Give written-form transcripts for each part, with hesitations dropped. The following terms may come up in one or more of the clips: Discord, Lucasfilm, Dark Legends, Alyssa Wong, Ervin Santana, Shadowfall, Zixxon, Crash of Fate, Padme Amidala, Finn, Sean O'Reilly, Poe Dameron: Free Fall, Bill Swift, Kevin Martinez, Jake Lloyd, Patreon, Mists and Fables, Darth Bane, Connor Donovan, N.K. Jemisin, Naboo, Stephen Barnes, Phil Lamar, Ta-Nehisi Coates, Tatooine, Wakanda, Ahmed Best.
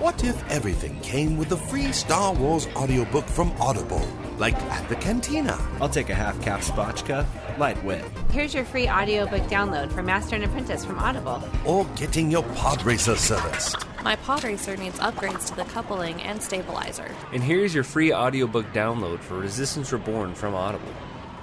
What if everything came with a free Star Wars audiobook from Audible, like at the cantina? I'll take a half-cap spatchka, light whip. Here's your free audiobook download for Master and Apprentice from Audible. Or getting your pod racer serviced. My pod racer needs upgrades to the coupling and stabilizer. And here's your free audiobook download for Resistance Reborn from Audible.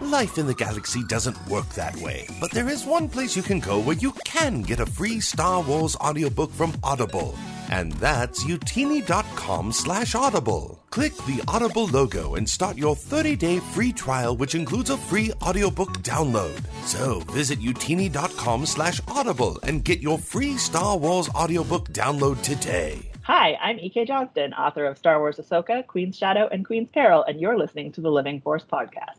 Life in the galaxy doesn't work that way, but there is one place you can go where you can get a free Star Wars audiobook from Audible, and that's utini.com/audible. Click the Audible logo and start your 30-day free trial, which includes a free audiobook download. So visit utini.com/audible and get your free Star Wars audiobook download today. Hi, I'm E.K. Johnston, author of Star Wars Ahsoka, Queen's Shadow, and Queen's Peril, and you're listening to the Living Force Podcast.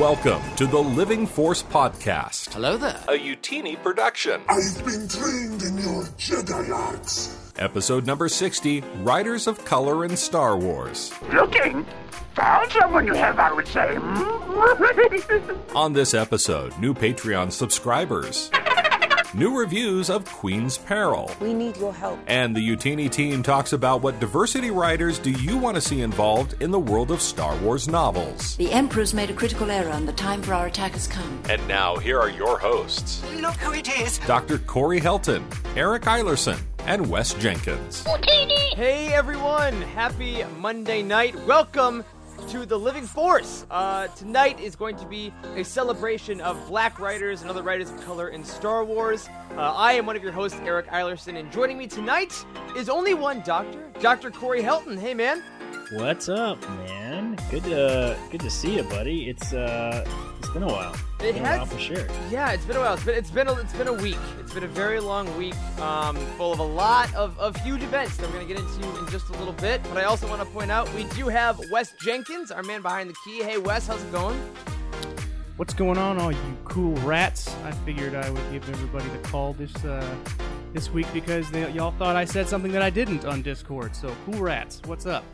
Welcome to the Living Force Podcast. Hello there. A Utini production. I've been trained in your Jedi arts. Episode number 60, Writers of Color in Star Wars. Looking. Found someone you have, I would say. On this episode, new Patreon subscribers, new reviews of Queen's Peril. We need your help. And the Utini team talks about what diversity writers do you want to see involved in the world of Star Wars novels. The Emperor's made a critical error and the time for our attack has come. And now, here are your hosts. Look who it is. Dr. Corey Helton, Eric Eilerson, and Wes Jenkins. Utini! Hey, everyone. Happy Monday night. Welcome to the Living Force. Tonight is going to be a celebration of black writers and other writers of color in Star Wars. I am one of your hosts, Eric Eilerson, and joining me tonight is only one doctor, Dr. Corey Helton. Hey, man. What's up, man? Good to see you, buddy. It's been a while. It has been a while for sure. Yeah, it's been a while. It's been a week. It's been a very long week, full of a lot of huge events that we're going to get into in just a little bit. But I also want to point out we do have Wes Jenkins, our man behind the key. Hey, Wes, how's it going? What's going on, all you cool rats? I figured I would give everybody the call this week because y'all thought I said something that I didn't on Discord. So, cool rats, what's up?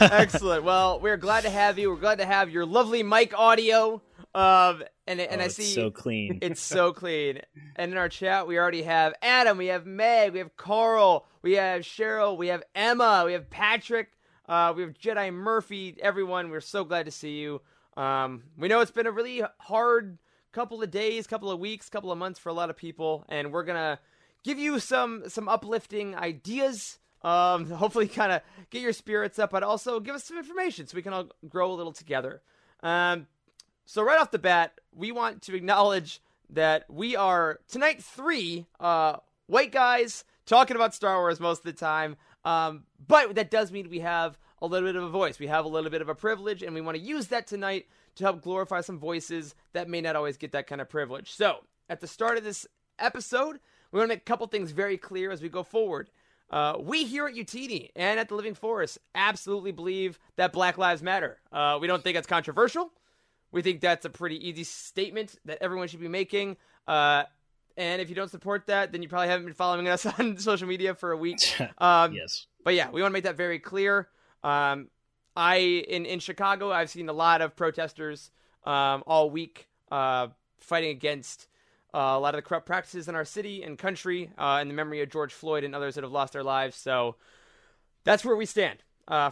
Excellent. Well, we're glad to have you. We're glad to have your lovely mic audio. And I see it's so clean. It's so clean. And in our chat, we already have Adam, we have Meg, we have Carl, we have Cheryl, we have Emma, we have Patrick, we have Jedi Murphy. Everyone, we're so glad to see you. We know it's been a really hard couple of days, couple of weeks, couple of months for a lot of people, and we're gonna give you some uplifting ideas. Hopefully, kind of get your spirits up, but also give us some information so we can all grow a little together. So right off the bat, we want to acknowledge that we are tonight three white guys talking about Star Wars most of the time, but that does mean we have a little bit of a voice. We have a little bit of a privilege, and we want to use that tonight to help glorify some voices that may not always get that kind of privilege. So, at the start of this episode, we want to make a couple things very clear as we go forward. We here at Utini and at the Living Forest absolutely believe that Black Lives Matter. We don't think it's controversial. We think that's a pretty easy statement that everyone should be making. And if you don't support that, then you probably haven't been following us on social media for a week. Yes. But yeah, we want to make that very clear. In Chicago, I've seen a lot of protesters all week fighting against a lot of the corrupt practices in our city and country in the memory of George Floyd and others that have lost their lives. So that's where we stand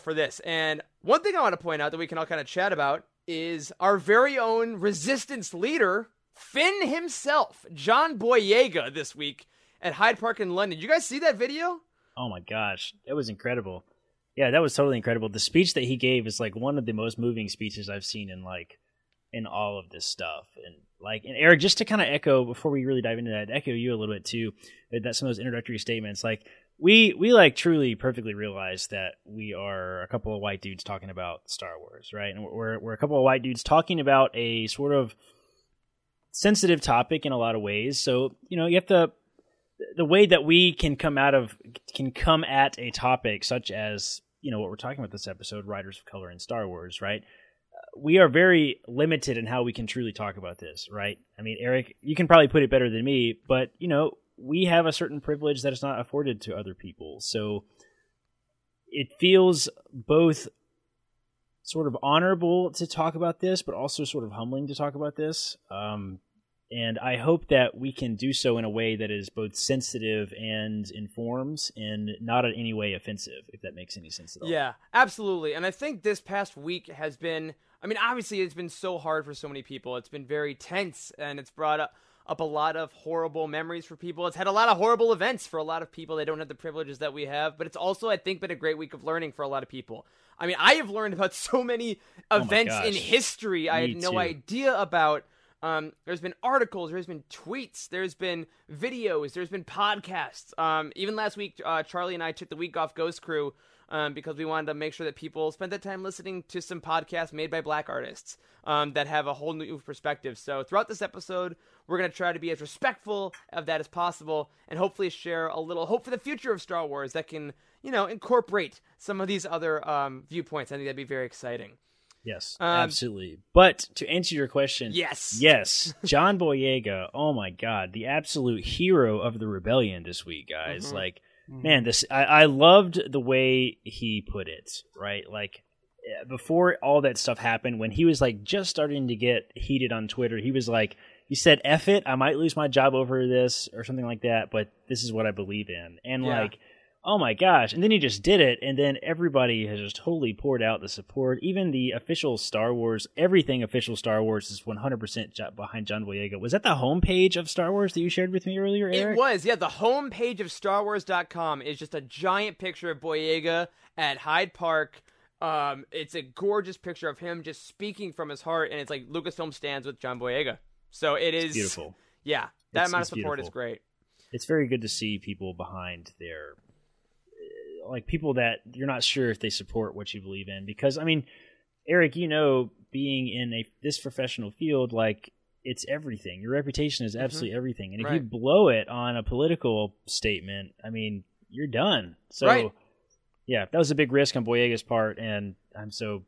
for this. And one thing I want to point out that we can all kind of chat about is our very own resistance leader, Finn himself, John Boyega, this week at Hyde Park in London. You guys see that video? Oh my gosh, it was incredible. Yeah, that was totally incredible. The speech that he gave is like one of the most moving speeches I've seen in all of this stuff. And Eric, just to kind of echo before we really dive into that, echo you a little bit too. That some of those introductory statements, we truly perfectly realize that we are a couple of white dudes talking about Star Wars, right? And we're a couple of white dudes talking about a sort of sensitive topic in a lot of ways. So you have to. The way that we can come at a topic such as what we're talking about this episode, writers of color in Star Wars, right? We are very limited in how we can truly talk about this, right? I mean, Eric, you can probably put it better than me, but we have a certain privilege that is not afforded to other people. So it feels both sort of honorable to talk about this, but also sort of humbling to talk about this. And I hope that we can do so in a way that is both sensitive and informs and not in any way offensive, if that makes any sense at all. Yeah, absolutely. And I think this past week has been, I mean, obviously it's been so hard for so many people. It's been very tense, and it's brought up a lot of horrible memories for people. It's had a lot of horrible events for a lot of people. They don't have the privileges that we have, but it's also, I think, been a great week of learning for a lot of people. I mean, I have learned about so many events in history I had no idea about. There's been articles, there's been tweets, there's been videos, there's been podcasts. Even last week, Charlie and I took the week off Ghost Crew because we wanted to make sure that people spent that time listening to some podcasts made by Black artists that have a whole new perspective. So throughout this episode, we're going to try to be as respectful of that as possible and hopefully share a little hope for the future of Star Wars that can, you know, incorporate some of these other viewpoints. I think that'd be very exciting. Yes, absolutely. But to answer your question, yes, John Boyega. Oh my God, the absolute hero of the rebellion this week, guys. Mm-hmm. Like, man, this I loved the way he put it. Right, like before all that stuff happened, when he was like just starting to get heated on Twitter, he was like, he said, "F it, I might lose my job over this or something like that, but this is what I believe in," and like. Oh my gosh. And then he just did it. And then everybody has just totally poured out the support. Even the official Star Wars, everything official Star Wars is 100% behind John Boyega. Was that the homepage of Star Wars that you shared with me earlier, Eric? It was. Yeah. The homepage of StarWars.com is just a giant picture of Boyega at Hyde Park. It's a gorgeous picture of him just speaking from his heart. And it's like Lucasfilm stands with John Boyega. So it's beautiful. Yeah. That amount of support is great. It's very good to see people behind their. Like people that you're not sure if they support what you believe in, because I mean, Eric, you know, being in this professional field, like it's everything. Your reputation is absolutely everything, and if you blow it on a political statement, I mean, you're done. So, yeah, that was a big risk on Boyega's part, and I'm so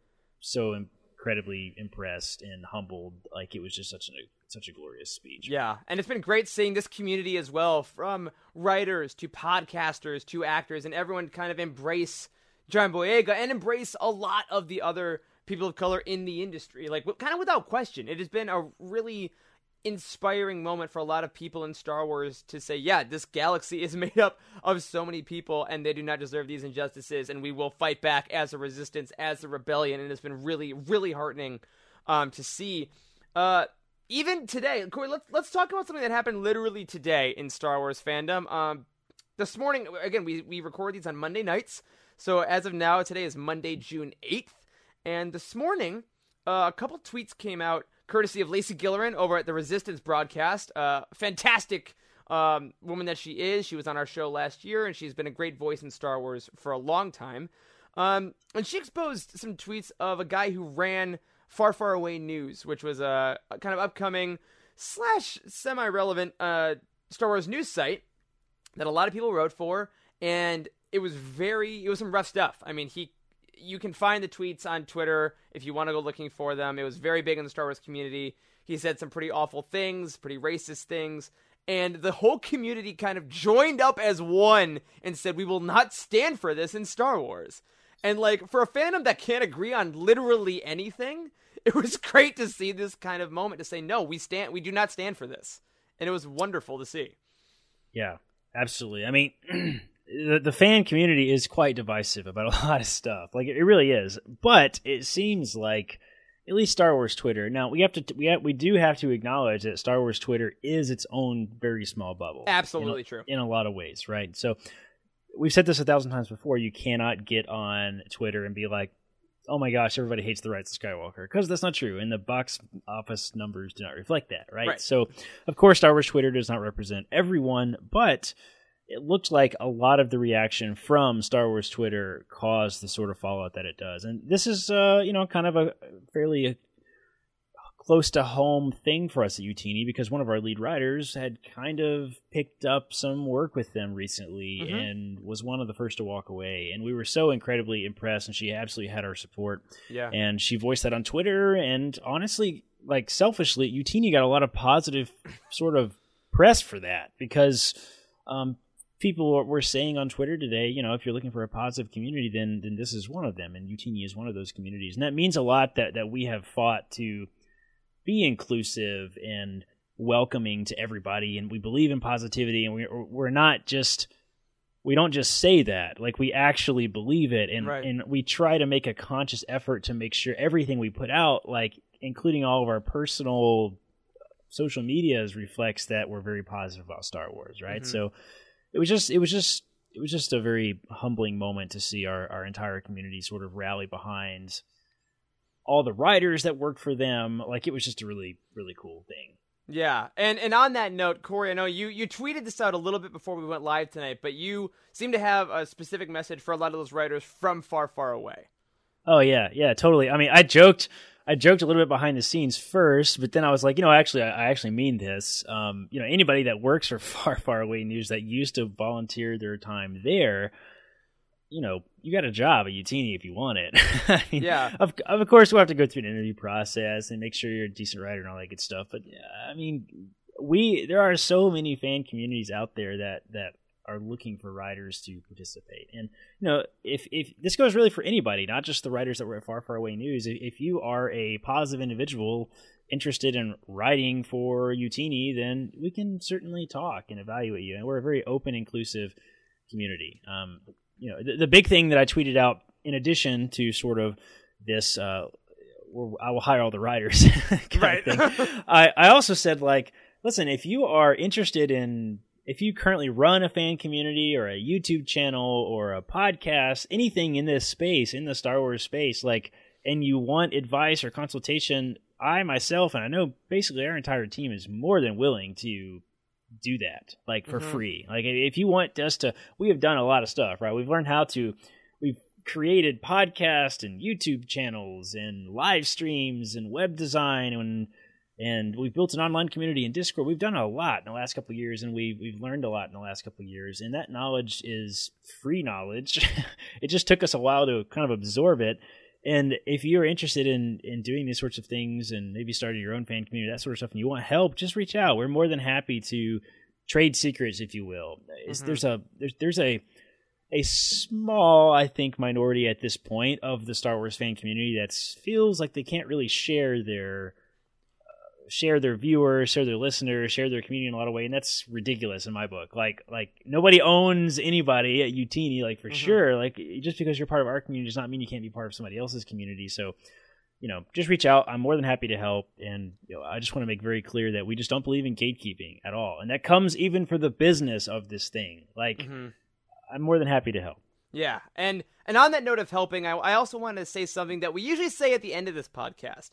incredibly impressed and humbled. Like it was just such a glorious speech. Yeah, and it's been great seeing this community as well, from writers to podcasters to actors, and everyone kind of embrace John Boyega and embrace a lot of the other people of color in the industry, like kind of without question. It has been a really inspiring moment for a lot of people in Star Wars to say, yeah, this galaxy is made up of so many people, and they do not deserve these injustices, and we will fight back as a resistance, as a rebellion, and it's been really, really heartening to see. Even today, Corey, let's talk about something that happened literally today in Star Wars fandom. This morning, again, we record these on Monday nights, so as of now, today is Monday, June 8th, and this morning, a couple tweets came out, courtesy of Lacey Gilleran over at the Resistance broadcast. Fantastic woman that she is. She was on our show last year, and she's been a great voice in Star Wars for a long time. And she exposed some tweets of a guy who ran Far, Far Away News, which was a kind of upcoming / semi-relevant Star Wars news site that a lot of people wrote for, and it was some rough stuff. I mean, you can find the tweets on Twitter if you want to go looking for them. It was very big in the Star Wars community. He said some pretty awful things, pretty racist things, and the whole community kind of joined up as one and said, we will not stand for this in Star Wars. And, like, for a fandom that can't agree on literally anything, it was great to see this kind of moment to say, no, we do not stand for this. And it was wonderful to see. Yeah, absolutely. I mean, the fan community is quite divisive about a lot of stuff. Like, it really is. But it seems like, at least Star Wars Twitter, now, we do have to acknowledge that Star Wars Twitter is its own very small bubble. Absolutely true. In a lot of ways, right? So, we've said this 1,000 times before. You cannot get on Twitter and be like, oh my gosh, everybody hates the Rise of Skywalker, because that's not true. And the box office numbers do not reflect that, right? So, of course, Star Wars Twitter does not represent everyone, but it looked like a lot of the reaction from Star Wars Twitter caused the sort of fallout that it does. And this is, kind of a fairly close to home thing for us at UTNE, because one of our lead writers had kind of picked up some work with them recently and was one of the first to walk away. And we were so incredibly impressed, and she absolutely had our support. Yeah. And she voiced that on Twitter, and honestly, like selfishly, UTNE got a lot of positive sort of press for that, because people were saying on Twitter today, you know, if you're looking for a positive community, then this is one of them, and Utini is one of those communities. And that means a lot that we have fought to be inclusive and welcoming to everybody, and we believe in positivity, and we're not just... We don't just say that, like we actually believe it. And, right. and we try to make a conscious effort to make sure everything we put out, like including all of our personal social medias, reflects that we're very positive about Star Wars. Right. Mm-hmm. So it was just a very humbling moment to see our entire community sort of rally behind all the writers that worked for them. Like it was just a really, really cool thing. Yeah, and on that note, Corey, I know you tweeted this out a little bit before we went live tonight, but you seem to have a specific message for a lot of those writers from far, far away. Oh, yeah, totally. I mean, I joked a little bit behind the scenes first, but then I was like, you know, actually, I mean this. You know, anybody that works for far, far away news that used to volunteer their time there, you know, you got a job at Utini if you want it. I mean, yeah. Of course, we'll have to go through an interview process and make sure you're a decent writer and all that good stuff. But I mean, there are so many fan communities out there that are looking for writers to participate. And you know, if this goes really for anybody, not just the writers that were at Far Far Away News. If you are a positive individual interested in writing for Utini, then we can certainly talk and evaluate you. And we're a very open, inclusive community. You know, the big thing that I tweeted out, in addition to sort of this, I will hire all the writers kind of thing. I also said, like, listen, if you are interested in, if you currently run a fan community or a YouTube channel or a podcast, anything in this space, in the Star Wars space, like, and you want advice or consultation, I myself, and I know basically our entire team, is more than willing to do that, like, for mm-hmm. free. Like, if you want us to, we have done a lot of stuff, right? We've learned how to, we've created podcasts and YouTube channels and live streams and web design, and we've built an online community in Discord. We've done a lot in the last couple of years, and we've learned a lot in the last couple of years, and that knowledge is free knowledge. It just took us a while to kind of absorb it. And if you're interested in doing these sorts of things and maybe starting your own fan community, that sort of stuff, and you want help, just reach out. We're more than happy to trade secrets, if you will. Mm-hmm. There's a small, I think, minority at this point of the Star Wars fan community that feels like they can't really share their viewers, share their listeners, share their community in a lot of ways, and that's ridiculous in my book. Like nobody owns anybody at Utini, like, for mm-hmm. sure. Like, just because you're part of our community does not mean you can't be part of somebody else's community. So, you know, just reach out. I'm more than happy to help, and, you know, I just want to make very clear that we just don't believe in gatekeeping at all, and that comes even for the business of this thing. Like, mm-hmm. I'm more than happy to help. Yeah, and on that note of helping, I also wanted to say something that we usually say at the end of this podcast.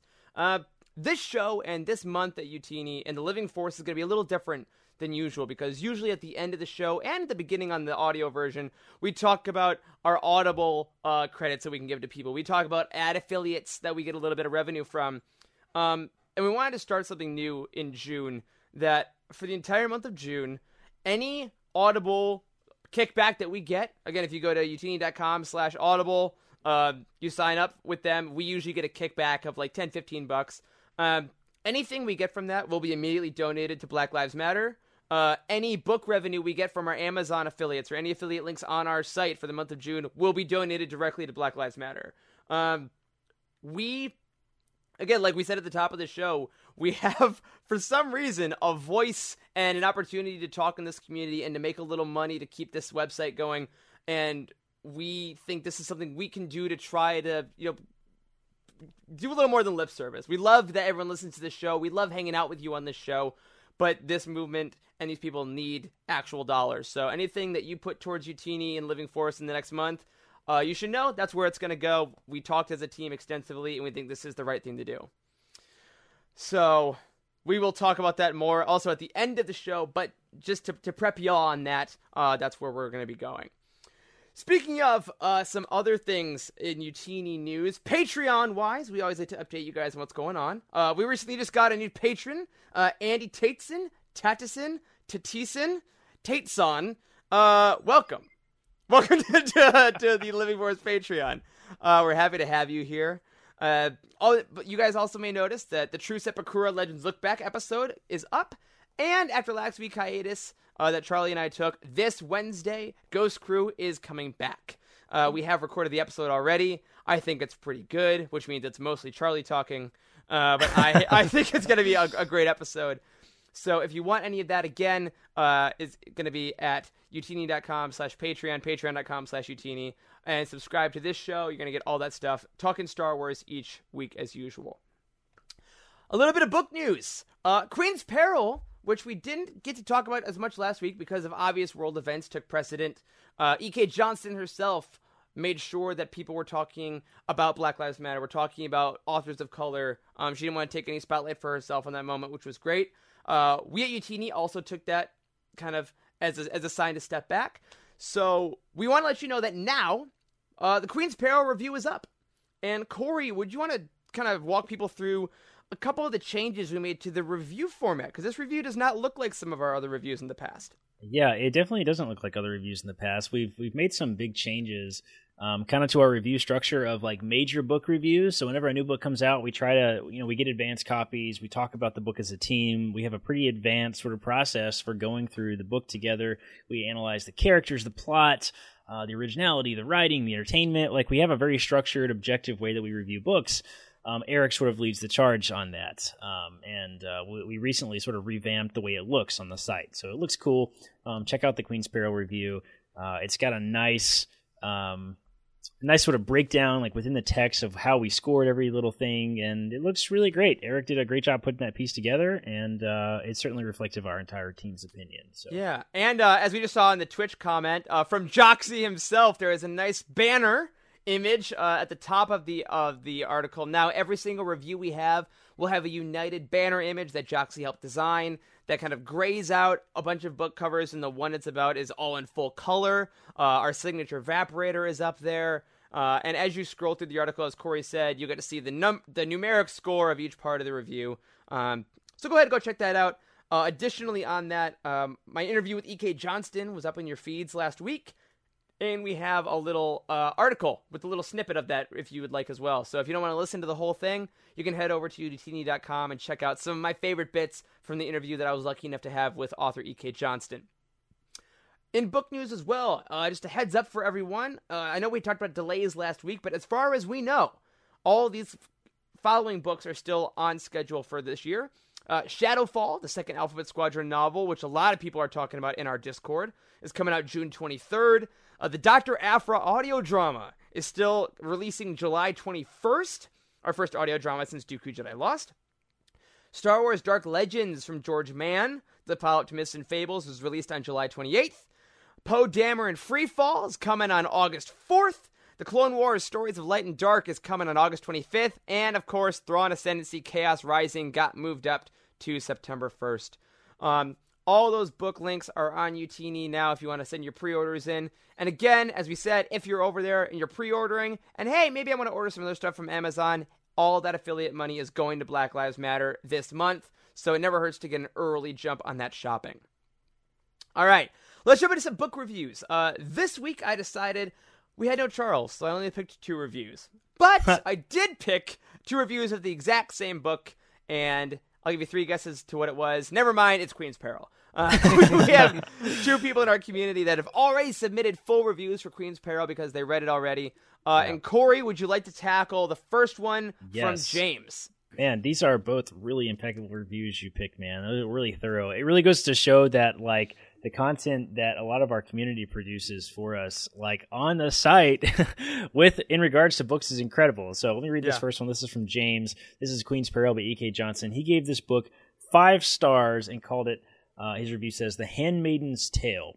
This show and this month at Utini and the Living Force is going to be a little different than usual, because usually at the end of the show and at the beginning on the audio version, we talk about our Audible credits that we can give to people. We talk about ad affiliates that we get a little bit of revenue from. And we wanted to start something new in June, that for the entire month of June, any Audible kickback that we get, again, if you go to utini.com/audible, you sign up with them, we usually get a kickback of like 10, 15 bucks. Anything we get from that will be immediately donated to Black Lives Matter. Any book revenue we get from our Amazon affiliates or any affiliate links on our site for the month of June will be donated directly to Black Lives Matter. We, again, like we said at the top of the show, we have, for some reason, a voice and an opportunity to talk in this community and to make a little money to keep this website going. And we think this is something we can do to try to, you know, do a little more than lip service. We love that everyone listens to this show. We love hanging out with you on this show, but this movement and these people need actual dollars. So anything that you put towards Utini and Living Force in the next month, you should know that's where it's going to go. We talked as a team extensively, and we think this is the right thing to do. So we will talk about that more also at the end of the show, but just to prep y'all on that, that's where we're going to be going. Speaking of some other things in Utini news, Patreon-wise, we always like to update you guys on what's going on. We recently just got a new patron, Andy Tateson. Welcome. Welcome to the Living Force Patreon. We're happy to have you here. But you guys also may notice that the True Sepakura Legends Look Back episode is up. And after last week's hiatus, that Charlie and I took this Wednesday. Ghost Crew is coming back. We have recorded the episode already. I think it's pretty good, which means it's mostly Charlie talking. But I think it's going to be a great episode. So if you want any of that again, it's going to be at utini.com/Patreon, patreon.com/utini, and subscribe to this show. You're going to get all that stuff. Talking Star Wars each week as usual. A little bit of book news. Queen's Peril, which we didn't get to talk about as much last week because of obvious world events took precedent. E.K. Johnston herself made sure that people were talking about Black Lives Matter. We're talking about authors of color. She didn't want to take any spotlight for herself on that moment, which was great. We at Utini also took that kind of as a sign to step back. So we want to let you know that now the Queen's Peril review is up. And Corey, would you want to kind of walk people through a couple of the changes we made to the review format? Because this review does not look like some of our other reviews in the past. Yeah, it definitely doesn't look like other reviews in the past. We've made some big changes kind of to our review structure of like major book reviews. So whenever a new book comes out, we try to, we get advanced copies. We talk about the book as a team. We have a pretty advanced sort of process for going through the book together. We analyze the characters, the plot, the originality, the writing, the entertainment. Like we have a very structured, objective way that we review books. Eric sort of leads the charge on that, and we recently sort of revamped the way it looks on the site, so it looks cool. Check out the Queen's Peril review. It's got a nice sort of breakdown, like within the text of how we scored every little thing, and it looks really great. Eric did a great job putting that piece together, and it's certainly reflective of our entire team's opinion. So yeah, and as we just saw in the Twitch comment from Joxy himself, there is a nice banner image at the top of the article. Now every single review we have will have a united banner image that Joxy helped design that kind of grays out a bunch of book covers, and the one it's about is all in full color. Our signature evaporator is up there, and as you scroll through the article, as Corey said, you get to see the numeric score of each part of the review. So go ahead and go check that out. Additionally on that, my interview with E.K. Johnston was up in your feeds last week. And we have a little article with a little snippet of that if you would like as well. So if you don't want to listen to the whole thing, you can head over to udtini.com and check out some of my favorite bits from the interview that I was lucky enough to have with author E.K. Johnston. In book news as well, just a heads up for everyone. I know we talked about delays last week, but as far as we know, all these following books are still on schedule for this year. Shadowfall, the second Alphabet Squadron novel, which a lot of people are talking about in our Discord, is coming out June 23rd. The Dr. Aphra audio drama is still releasing July 21st, our first audio drama since Dooku Jedi Lost. Star Wars Dark Legends from George Mann, the pilot to Mists and Fables, was released on July 28th. Poe Dameron: Free Fall is coming on August 4th. The Clone Wars Stories of Light and Dark is coming on August 25th. And, of course, Thrawn Ascendancy Chaos Rising got moved up to September 1st. All those book links are on Utini now if you want to send your pre-orders in. And again, as we said, if you're over there and you're pre-ordering, and hey, maybe I want to order some other stuff from Amazon, all that affiliate money is going to Black Lives Matter this month. So it never hurts to get an early jump on that shopping. All right, let's jump into some book reviews. This week I decided... we had no Charles, so I only picked two reviews. But I did pick two reviews of the exact same book, and I'll give you three guesses to what it was. Never mind, it's Queen's Peril. We have two people in our community that have already submitted full reviews for Queen's Peril because they read it already. Yeah. And Corey, would you like to tackle the first one? Yes. From James? Man, these are both really impeccable reviews you picked, man. Those are really thorough. It really goes to show that, like, the content that a lot of our community produces for us, like on the site with in regards to books, is incredible. So let me read this first one. This is from James. This is Queen's Peril by E.K. Johnston. He gave this book 5 stars and called it, his review says, The Handmaiden's Tale.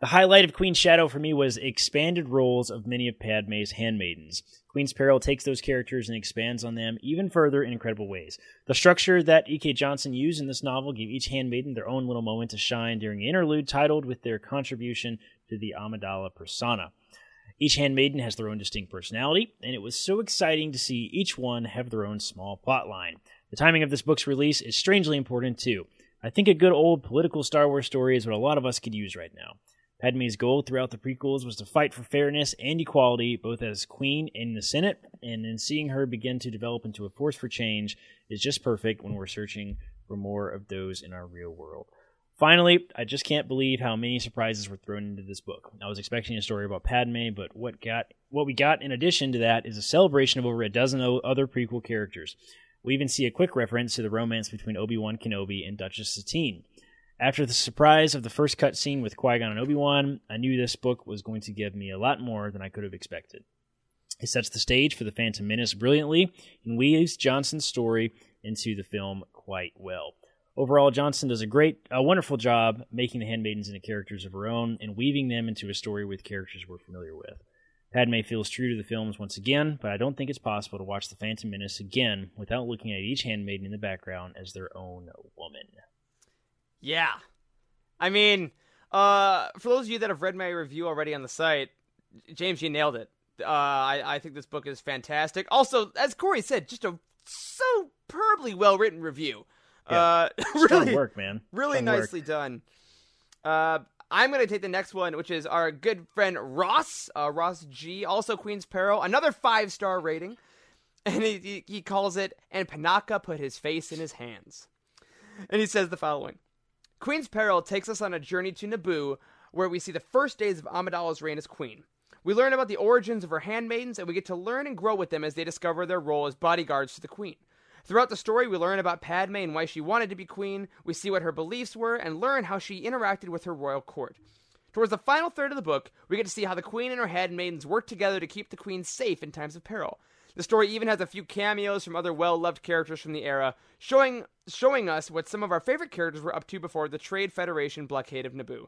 The highlight of Queen's Shadow for me was expanded roles of many of Padme's handmaidens. Queen's Peril takes those characters and expands on them even further in incredible ways. The structure that E.K. Johnston used in this novel gave each handmaiden their own little moment to shine during an interlude titled with their contribution to the Amidala persona. Each handmaiden has their own distinct personality, and it was so exciting to see each one have their own small plotline. The timing of this book's release is strangely important, too. I think a good old political Star Wars story is what a lot of us could use right now. Padme's goal throughout the prequels was to fight for fairness and equality, both as queen and in the Senate, and then seeing her begin to develop into a force for change is just perfect when we're searching for more of those in our real world. Finally, I just can't believe how many surprises were thrown into this book. I was expecting a story about Padme, but what we got in addition to that is a celebration of over a dozen other prequel characters. We even see a quick reference to the romance between Obi-Wan Kenobi and Duchess Satine. After the surprise of the first cutscene with Qui-Gon and Obi-Wan, I knew this book was going to give me a lot more than I could have expected. It sets the stage for The Phantom Menace brilliantly and weaves Johnson's story into the film quite well. Overall, Johnston does a wonderful job making the handmaidens into characters of her own and weaving them into a story with characters we're familiar with. Padme feels true to the films once again, but I don't think it's possible to watch The Phantom Menace again without looking at each handmaiden in the background as their own woman. Yeah. I mean, for those of you that have read my review already on the site, James, you nailed it. I think this book is fantastic. Also, as Corey said, just a superbly well-written review. Yeah. Really work, man. Really fun nicely work. Done. I'm going to take the next one, which is our good friend Ross G, also Queen's Peril, another 5-star rating. And he calls it, and Panaka put his face in his hands. And he says the following. Queen's Peril takes us on a journey to Naboo, where we see the first days of Amidala's reign as queen. We learn about the origins of her handmaidens, and we get to learn and grow with them as they discover their role as bodyguards to the queen. Throughout the story, we learn about Padme and why she wanted to be queen, we see what her beliefs were, and learn how she interacted with her royal court. Towards the final third of the book, we get to see how the queen and her handmaidens work together to keep the queen safe in times of peril. The story even has a few cameos from other well-loved characters from the era, showing us what some of our favorite characters were up to before the Trade Federation blockade of Naboo.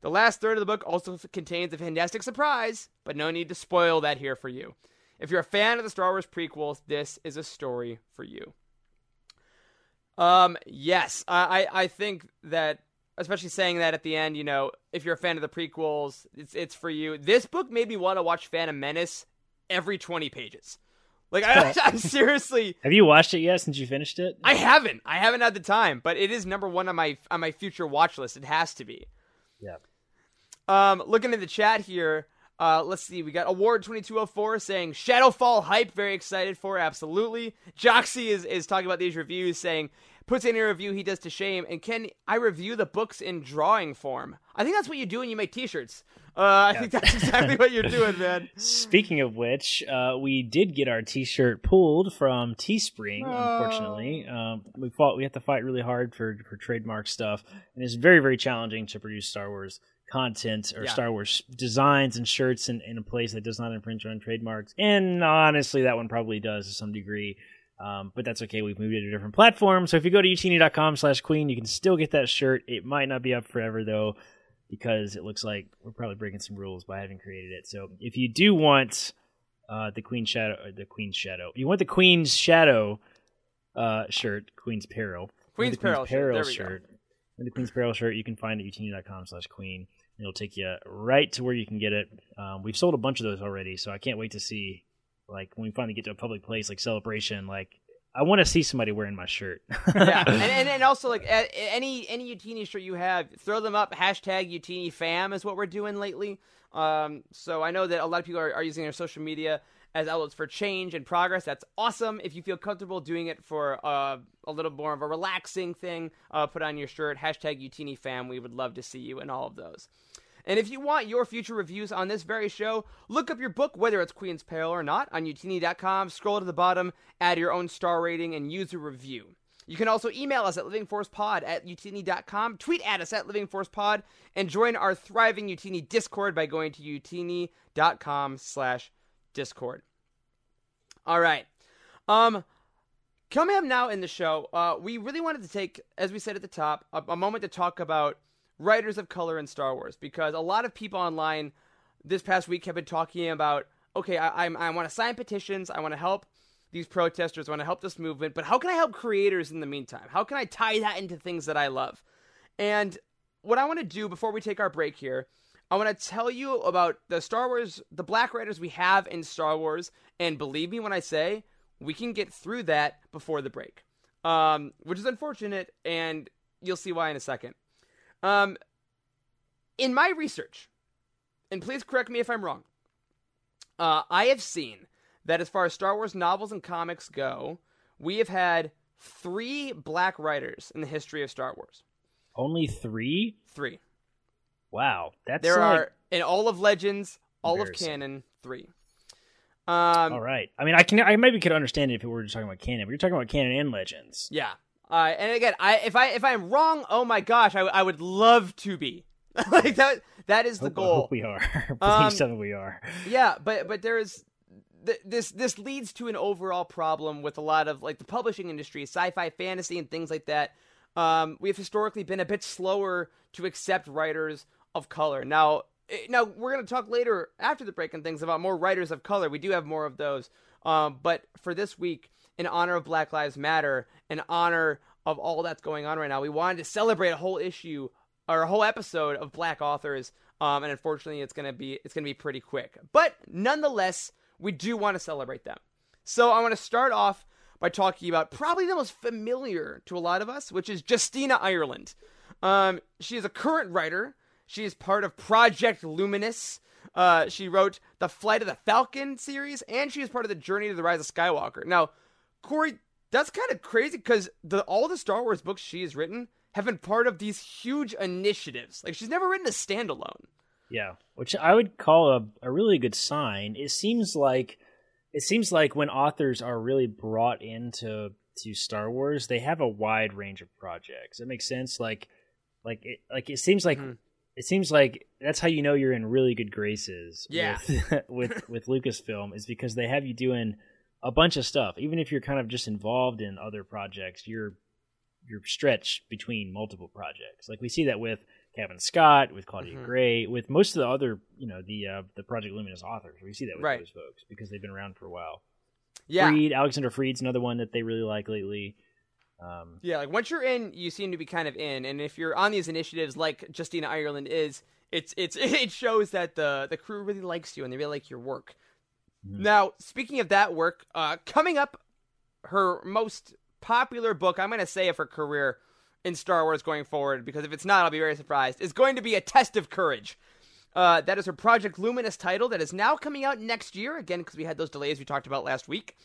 The last third of the book also contains a fantastic surprise, but no need to spoil that here for you. If you're a fan of the Star Wars prequels, this is a story for you. Yes, I think that, especially saying that at the end, you know, if you're a fan of the prequels, it's for you. This book made me want to watch Phantom Menace every 20 pages. Like, I'm seriously... Have you watched it yet since you finished it? I haven't had the time, but it is number one on my future watch list. It has to be. Yeah. Looking at the chat here... let's see, we got Award 2204 saying, Shadowfall hype, very excited for, absolutely. Joxy is talking about these reviews, saying, puts in a review he does to shame, and can I review the books in drawing form? I think that's what you do when you make t-shirts. I think that's exactly what you're doing, man. Speaking of which, we did get our t-shirt pulled from Teespring, unfortunately. We have to fight really hard for trademark stuff, and it's very, very challenging to produce Star Wars content or Star Wars designs and shirts in a place that does not infringe on trademarks. And honestly, that one probably does to some degree. But that's okay. We've moved it to a different platform. So if you go to utini.com/queen, you can still get that shirt. It might not be up forever, though, because it looks like we're probably breaking some rules by having created it. So if you do want the Queen's Shadow shirt, the Queen's Peril shirt, you can find it at utini.com/queen. It'll take you right to where you can get it. We've sold a bunch of those already, so I can't wait to see, like, when we finally get to a public place, like Celebration, like, I want to see somebody wearing my shirt. Yeah, and also, like, any Utini shirt you have, throw them up, #UtiniFam is what we're doing lately. So I know that a lot of people are using their social media as outlets for change and progress. That's awesome. If you feel comfortable doing it for a little more of a relaxing thing, put on your shirt, #UtiniFam. We would love to see you in all of those. And if you want your future reviews on this very show, look up your book, whether it's Queen's Peril or not, on utini.com, scroll to the bottom, add your own star rating, and use a review. You can also email us at livingforcepod@utini.com, tweet at us at livingforcepod, and join our thriving Utini Discord by going to utini.com/Discord. All right. Coming up now in the show, we really wanted to take, as we said at the top, a moment to talk about writers of color in Star Wars, because a lot of people online this past week have been talking about, okay, I want to sign petitions, I want to help these protesters, I want to help this movement, but how can I help creators in the meantime? How can I tie that into things that I love? And what I want to do before we take our break here, I want to tell you about the Star Wars, the black writers we have in Star Wars, and believe me when I say, we can get through that before the break, which is unfortunate, and you'll see why in a second. In my research, and please correct me if I'm wrong, I have seen that as far as Star Wars novels and comics go, we have had 3 black writers in the history of Star Wars. Only three? Three. Wow. That's there are, in all of Legends, all of canon, three. All right. I mean, I maybe could understand it if we were just talking about canon, but you're talking about canon and Legends. Yeah. And again, if I'm wrong, oh my gosh, I would love to be. Like that is the goal. I hope we are. Please tell me we are. Yeah, but there is this leads to an overall problem with a lot of like the publishing industry, sci-fi, fantasy, and things like that. We have historically been a bit slower to accept writers of color. Now we're going to talk later after the break and things about more writers of color. We do have more of those. But for this week, in honor of Black Lives Matter, in honor of all that's going on right now, we wanted to celebrate a whole issue or a whole episode of Black authors. And unfortunately, it's going to be pretty quick. But nonetheless, we do want to celebrate them. So I want to start off by talking about probably the most familiar to a lot of us, which is Justina Ireland. She is a current writer. She is part of Project Luminous. She wrote the Flight of the Falcon series, and she is part of the Journey to the Rise of Skywalker. Now, Corey, that's kind of crazy because all the Star Wars books she has written have been part of these huge initiatives. Like, she's never written a standalone. Yeah, which I would call a really good sign. It seems like when authors are really brought into Star Wars, they have a wide range of projects. It makes sense. It seems like mm-hmm. It seems like that's how you know you're in really good graces. Yeah. with Lucasfilm is because they have you doing a bunch of stuff. Even if you're kind of just involved in other projects, you're stretched between multiple projects. Like we see that with Kevin Scott, with Claudia mm-hmm. Gray, with most of the other, the Project Luminous authors. We see that with those folks because they've been around for a while. Yeah, Alexander Freed's another one that they really like lately. Like once you're in, you seem to be kind of in, and if you're on these initiatives like Justina Ireland is, it shows that the crew really likes you and they really like your work. Mm-hmm. Now, speaking of that work, coming up, her most popular book, I'm going to say of her career in Star Wars going forward, because if it's not, I'll be very surprised, is going to be A Test of Courage. That is her Project Luminous title that is now coming out next year, again, because we had those delays we talked about last week.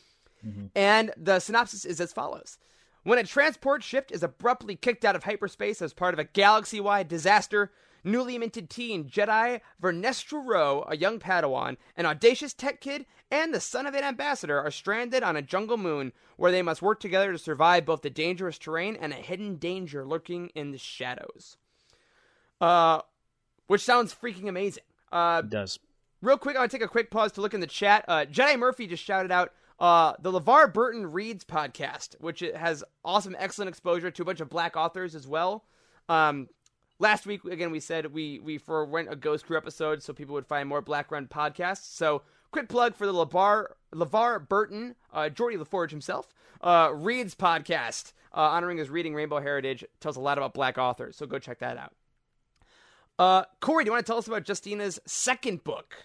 Mm-hmm. And the synopsis is as follows. When a transport ship is abruptly kicked out of hyperspace as part of a galaxy-wide disaster, newly minted teen Jedi Vernestra Rowe, a young Padawan, an audacious tech kid, and the son of an ambassador are stranded on a jungle moon where they must work together to survive both the dangerous terrain and a hidden danger lurking in the shadows. Which sounds freaking amazing. It does. Real quick, I want to take a quick pause to look in the chat. Jedi Murphy just shouted out the LeVar Burton Reads podcast, which has awesome, excellent exposure to a bunch of Black authors as well. Last week, again, we said we forwent a Ghost Crew episode so people would find more Black-run podcasts. So, quick plug for the LeVar Burton, Geordie LaForge himself, Reads podcast, honoring his reading Rainbow Heritage, tells a lot about Black authors, so go check that out. Corey, do you want to tell us about Justina's second book?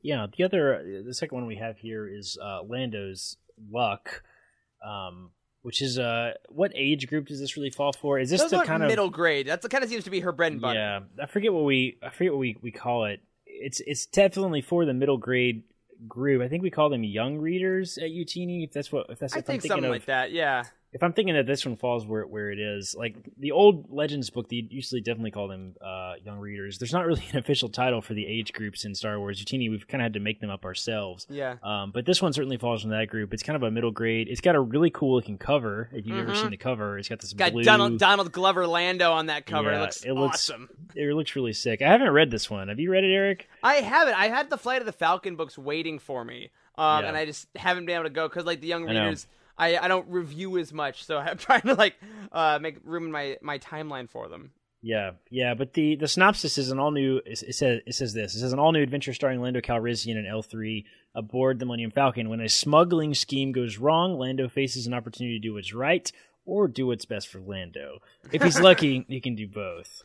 Yeah, the second one we have here is Lando's Luck, which is what age group does this really fall for? Is this the kind of middle grade? That's the kind of seems to be her bread and butter. Yeah, I forget what we call it. It's definitely for the middle grade group. I think we call them young readers at UTNE. If I'm thinking something like that. Yeah. If I'm thinking that this one falls where it is, like the old Legends book, they usually definitely call them young readers. There's not really an official title for the age groups in Star Wars. Utini, we've kind of had to make them up ourselves. Yeah. But this one certainly falls in that group. It's kind of a middle grade. It's got a really cool looking cover. If you've mm-hmm. ever seen the cover, it's got this blue. Donald Glover Lando on that cover. Yeah, it looks awesome. It looks really sick. I haven't read this one. Have you read it, Eric? I haven't. I had the Flight of the Falcon books waiting for me, and I just haven't been able to go because like the young readers. I don't review as much, so I'm trying to make room in my timeline for them. Yeah, but the synopsis is an all new. It says an all new adventure starring Lando Calrissian and L3 aboard the Millennium Falcon. When a smuggling scheme goes wrong, Lando faces an opportunity to do what's right or do what's best for Lando. If he's lucky, he can do both.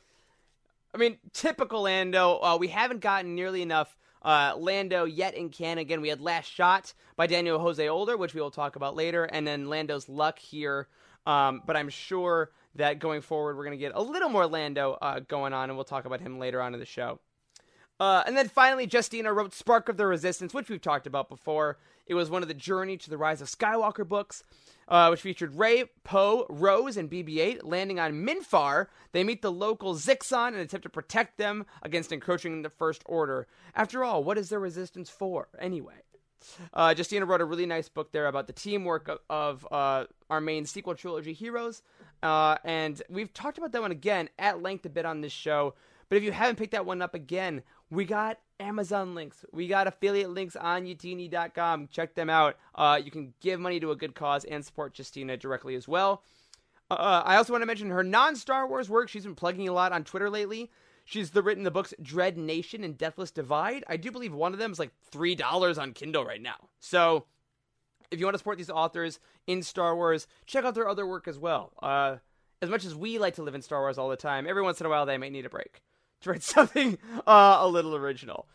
I mean, typical Lando. We haven't gotten nearly enough Lando yet in canon. Again, we had Last Shot by Daniel Jose Older, which we will talk about later, and then Lando's Luck here. But I'm sure that going forward, we're going to get a little more Lando going on, and we'll talk about him later on in the show. And then finally, Justina wrote Spark of the Resistance, which we've talked about before. It was one of the Journey to the Rise of Skywalker books, which featured Rey, Poe, Rose, and BB-8 landing on Minfar. They meet the local Zixxon and attempt to protect them against encroaching the First Order. After all, what is the Resistance for, anyway? Justina wrote a really nice book there about the teamwork of our main sequel trilogy heroes. And we've talked about that one again at length a bit on this show. But if you haven't picked that one up again, we got Amazon links. We got affiliate links on utini.com. Check them out. You can give money to a good cause and support Justina directly as well. I also want to mention her non-Star Wars work. She's been plugging a lot on Twitter lately. She's written the books Dread Nation and Deathless Divide. I do believe one of them is like $3 on Kindle right now. So if you want to support these authors in Star Wars, check out their other work as well. As much as we like to live in Star Wars all the time, every once in a while they might need a break to write something a little original.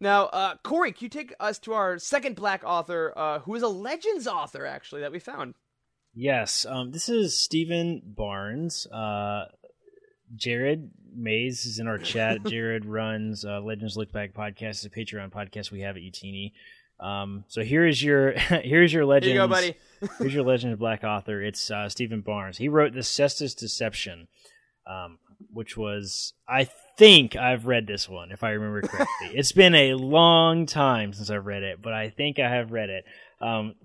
Now, Corey, can you take us to our second Black author, who is a Legends author, actually, that we found? Yes, this is Stephen Barnes. Jared Mays is in our chat. Jared runs Legends Look Back podcast. It's a Patreon podcast we have at Utini. So here's your Legends. Here you go, buddy. Here's your Legends Black author. It's Stephen Barnes. He wrote The Cestus Deception, which was, I think I've read this one, if I remember correctly. It's been a long time since I've read it, but I think I have read it.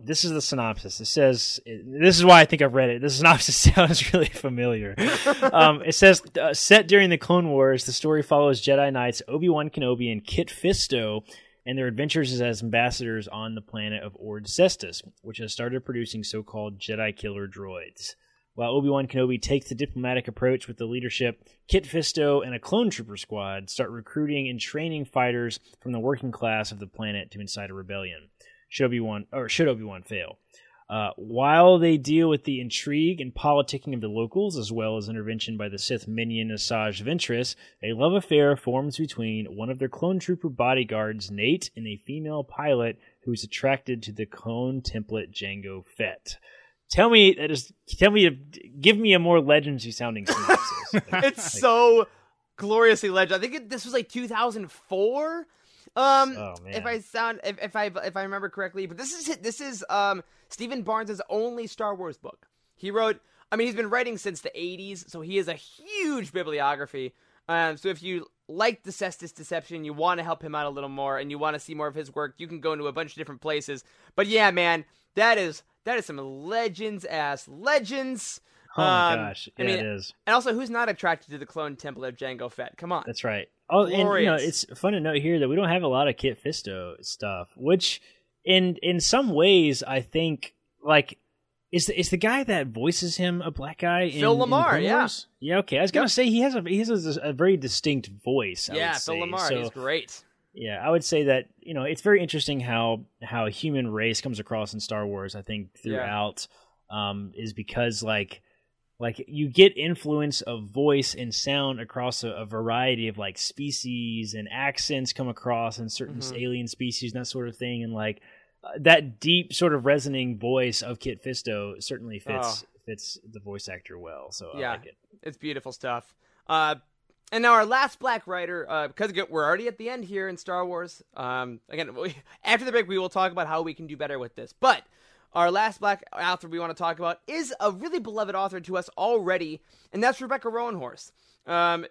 This is the synopsis. It says, this is why I think I've read it. The synopsis sounds really familiar. It says, set during the Clone Wars, the story follows Jedi Knights Obi-Wan Kenobi and Kit Fisto and their adventures as ambassadors on the planet of Ord Cestus, which has started producing so-called Jedi killer droids. While Obi-Wan Kenobi takes the diplomatic approach with the leadership, Kit Fisto and a clone trooper squad start recruiting and training fighters from the working class of the planet to incite a rebellion. Should Obi-Wan fail? While they deal with the intrigue and politicking of the locals, as well as intervention by the Sith minion Asajj Ventress, a love affair forms between one of their clone trooper bodyguards, Nate, and a female pilot who is attracted to the clone template Jango Fett. Give me a more Legends-y sounding synopsis. It's so gloriously Legend. I think this was like 2004. If I remember correctly, but this is Stephen Barnes' only Star Wars book. He wrote. I mean, he's been writing since the 80s, so he has a huge bibliography. So if you like the Cestus Deception, you want to help him out a little more, and you want to see more of his work, you can go into a bunch of different places. But yeah, man, that is some Legends-ass Legends. Oh my gosh, it is. And also, who's not attracted to the clone template of Jango Fett? Come on. That's right. Oh, glorious. And it's fun to note here that we don't have a lot of Kit Fisto stuff, which in some ways, I think, like, is the guy that voices him a black guy? Phil Lamar, in yeah. Yeah, okay. I was going to say he has a very distinct voice, Phil Lamar, so, he's great. Yeah, I would say that, it's very interesting how a human race comes across in Star Wars, I think, throughout, is because, like you get influence of voice and sound across a variety of, like, species, and accents come across in certain alien species and that sort of thing, and, like, that deep sort of resonating voice of Kit Fisto certainly fits the voice actor well, so I like it. It's beautiful stuff. And now our last Black writer, because we're already at the end here in Star Wars. Again, after the break, we will talk about how we can do better with this. But our last Black author we want to talk about is a really beloved author to us already, and that's Rebecca Roanhorse.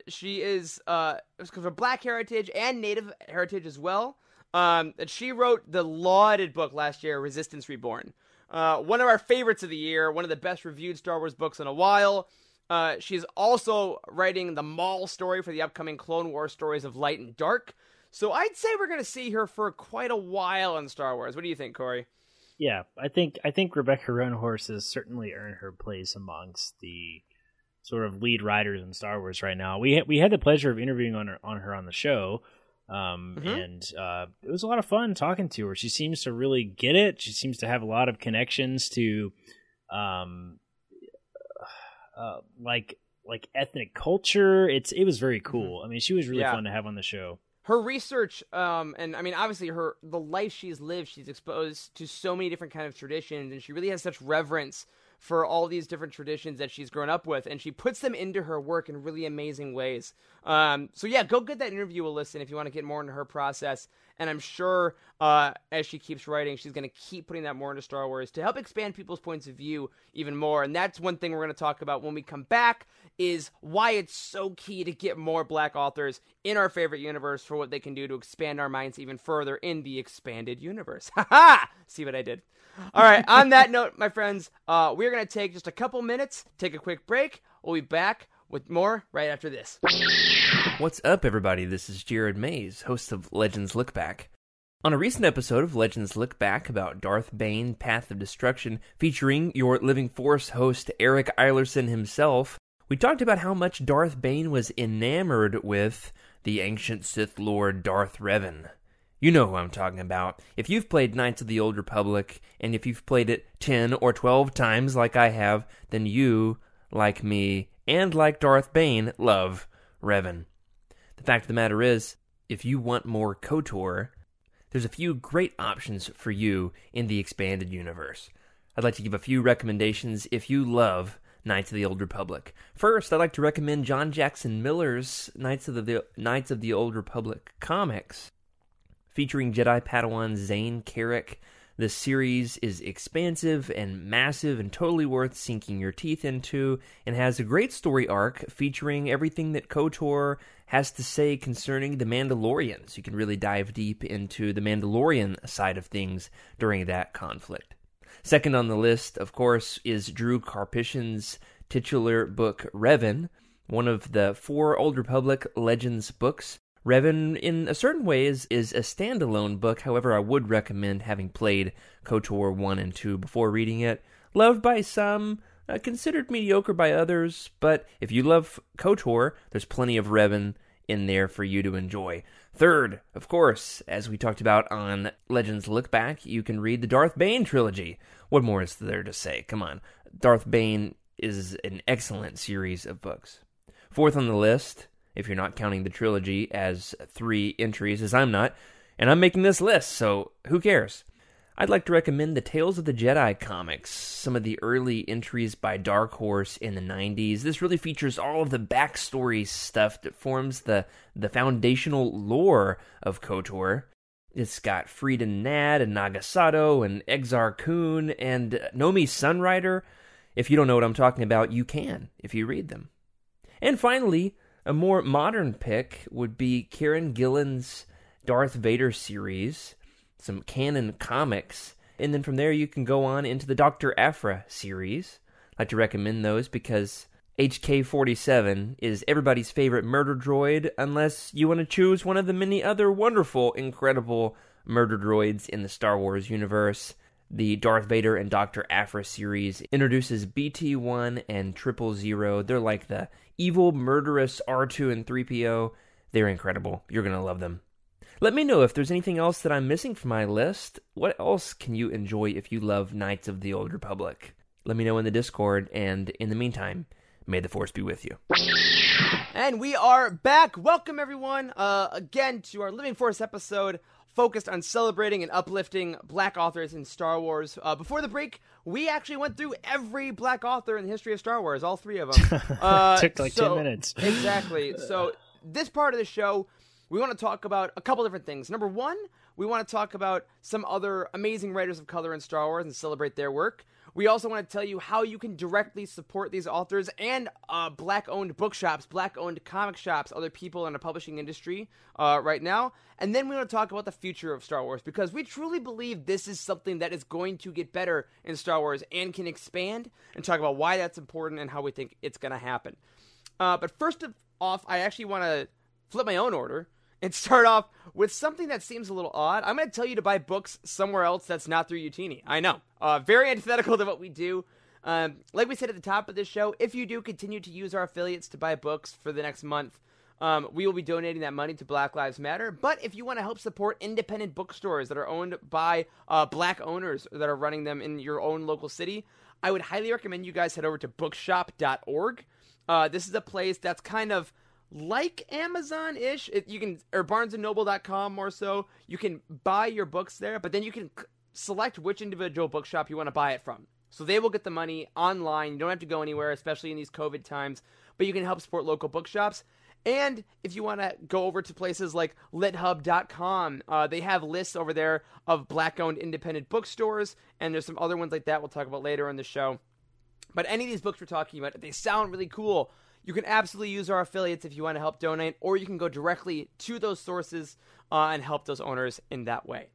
She is of Black heritage and Native heritage as well. And she wrote the lauded book last year, Resistance Reborn. One of our favorites of the year, one of the best-reviewed Star Wars books in a while. She's also writing the Maul story for the upcoming Clone Wars Stories of Light and Dark. So I'd say we're going to see her for quite a while in Star Wars. What do you think, Corey? Yeah, I think Rebecca Roanhorse has certainly earned her place amongst the sort of lead writers in Star Wars right now. We had the pleasure of interviewing on her on the show, and it was a lot of fun talking to her. She seems to really get it. She seems to have a lot of connections to... like ethnic culture. It was very cool. I mean, she was really fun to have on the show. Her research, and I mean, obviously the life she's lived, she's exposed to so many different kind of traditions, and she really has such reverence for all these different traditions that she's grown up with, and she puts them into her work in really amazing ways. So yeah, go get that interview a listen if you want to get more into her process. And I'm sure as she keeps writing, she's going to keep putting that more into Star Wars to help expand people's points of view even more. And that's one thing we're going to talk about when we come back, is why it's so key to get more Black authors in our favorite universe for what they can do to expand our minds even further in the expanded universe. Ha-ha! See what I did? All right, on that note, my friends, we're going to take just a couple minutes, take a quick break. We'll be back with more right after this. What's up, everybody? This is Jared Mays, host of Legends Look Back. On a recent episode of Legends Look Back about Darth Bane, Path of Destruction, featuring your Living Force host Eric Eilerson himself, we talked about how much Darth Bane was enamored with the ancient Sith Lord Darth Revan. You know who I'm talking about. If you've played Knights of the Old Republic, and if you've played it 10 or 12 times like I have, then you, like me, and like Darth Bane, love Revan. The fact of the matter is, if you want more KOTOR, there's a few great options for you in the expanded universe. I'd like to give a few recommendations if you love Knights of the Old Republic. First, I'd like to recommend John Jackson Miller's Knights of the Old Republic comics, featuring Jedi Padawan Zane Carrick. The series is expansive and massive and totally worth sinking your teeth into, and has a great story arc featuring everything that KOTOR has to say concerning the Mandalorians. You can really dive deep into the Mandalorian side of things during that conflict. Second on the list, of course, is Drew Karpyshyn's titular book Revan, one of the 4 Old Republic Legends books. Revan, in a certain way, is a standalone book. However, I would recommend having played KOTOR 1 and 2 before reading it. Loved by some, considered mediocre by others, but if you love KOTOR, there's plenty of Revan in there for you to enjoy. Third, of course, as we talked about on Legends Look Back, you can read the Darth Bane trilogy. What more is there to say? Come on. Darth Bane is an excellent series of books. Fourth on the list, if you're not counting the trilogy as 3 entries, as I'm not, and I'm making this list, so who cares? I'd like to recommend the Tales of the Jedi comics, some of the early entries by Dark Horse in the 90s. This really features all of the backstory stuff that forms the foundational lore of KOTOR. It's got Frieden Nadd and Nagasato and Exar Kun and Nomi Sunrider. If you don't know what I'm talking about, you can if you read them. And finally, a more modern pick would be Karen Gillan's Darth Vader series, some canon comics, and then from there you can go on into the Dr. Aphra series. I'd like to recommend those because HK-47 is everybody's favorite murder droid, unless you want to choose one of the many other wonderful, incredible murder droids in the Star Wars universe. The Darth Vader and Dr. Aphra series introduces BT-1 and 000. They're like the evil, murderous R2 and 3PO. They're incredible. You're going to love them. Let me know if there's anything else that I'm missing from my list. What else can you enjoy if you love Knights of the Old Republic? Let me know in the Discord, and in the meantime, may the Force be with you. And we are back. Welcome, everyone, again to our Living Force episode, focused on celebrating and uplifting Black authors in Star Wars. Before the break, we actually went through every Black author in the history of Star Wars, all 3 of them. Took like 10 minutes. Exactly. So this part of the show, we want to talk about a couple different things. Number one, we want to talk about some other amazing writers of color in Star Wars and celebrate their work. We also want to tell you how you can directly support these authors and Black-owned bookshops, Black-owned comic shops, other people in the publishing industry right now. And then we want to talk about the future of Star Wars, because we truly believe this is something that is going to get better in Star Wars and can expand, and talk about why that's important and how we think it's going to happen. But first off, I actually want to flip my own order and start off with something that seems a little odd. I'm going to tell you to buy books somewhere else that's not through Youtini. I know. Very antithetical to what we do. Like we said at the top of this show, if you do continue to use our affiliates to buy books for the next month, we will be donating that money to Black Lives Matter. But if you want to help support independent bookstores that are owned by Black owners that are running them in your own local city, I would highly recommend you guys head over to bookshop.org. This is a place that's kind of like Amazon-ish, you can, or barnesandnoble.com more so. You can buy your books there, but then you can select which individual bookshop you want to buy it from. So they will get the money online. You don't have to go anywhere, especially in these COVID times. But you can help support local bookshops. And if you want to go over to places like lithub.com, they have lists over there of black-owned independent bookstores. And there's some other ones like that we'll talk about later in the show. But any of these books we're talking about, they sound really cool. You can absolutely use our affiliates if you want to help donate, or you can go directly to those sources and help those owners in that way.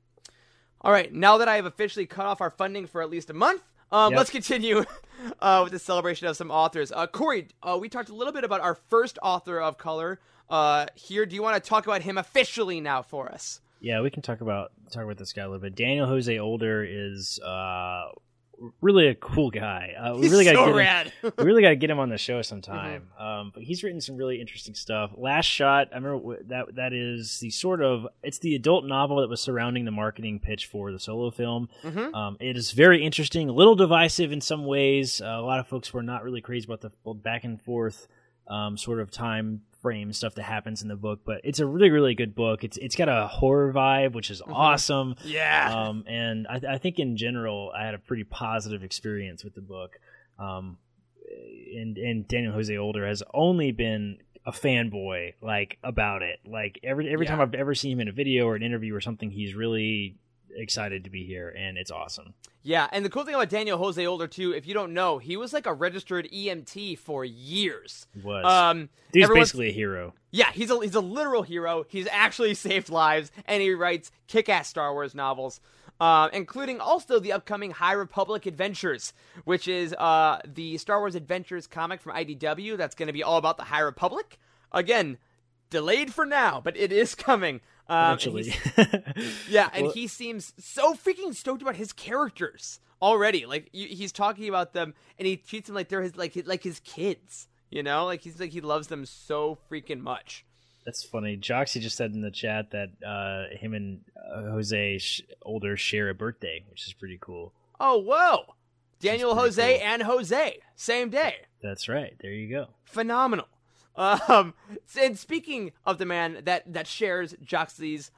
All right, now that I have officially cut off our funding for at least a month, let's continue with the celebration of some authors. Corey, we talked a little bit about our first author of color here. Do you want to talk about him officially now for us? Yeah, we can talk about this guy a little bit. Daniel Jose Older is... really a cool guy. He's really so rad. We really got to get him on the show sometime. Mm-hmm. But he's written some really interesting stuff. Last Shot, I remember that is the sort of, it's the adult novel that was surrounding the marketing pitch for the solo film. Mm-hmm. It is very interesting, a little divisive in some ways. A lot of folks were not really crazy about the back and forth sort of time frame stuff that happens in the book, but it's a really, really good book. It's got a horror vibe, which is awesome. Yeah. And I think in general, I had a pretty positive experience with the book. And Daniel Jose Older has only been a fanboy, like, about it. Like every time I've ever seen him in a video or an interview or something, he's really excited to be here, and it's awesome. Yeah, and the cool thing about Daniel Jose Older too, if you don't know, he was like a registered EMT for years. Was he's basically a hero. Yeah, he's a literal hero. He's actually saved lives, and he writes kick-ass Star Wars novels, including also the upcoming High Republic Adventures, which is the Star Wars Adventures comic from IDW that's going to be all about the High Republic. Again, delayed for now, but it is coming. Eventually. He seems so freaking stoked about his characters already. Like he's talking about them, and he treats them like they're his kids. You know, like he's like he loves them so freaking much. That's funny. Joxy just said in the chat that him and Jose Older share a birthday, which is pretty cool. Oh, whoa! Daniel Jose cool. and Jose same day. That's right. There you go. Phenomenal. And speaking of the man that shares Joxley's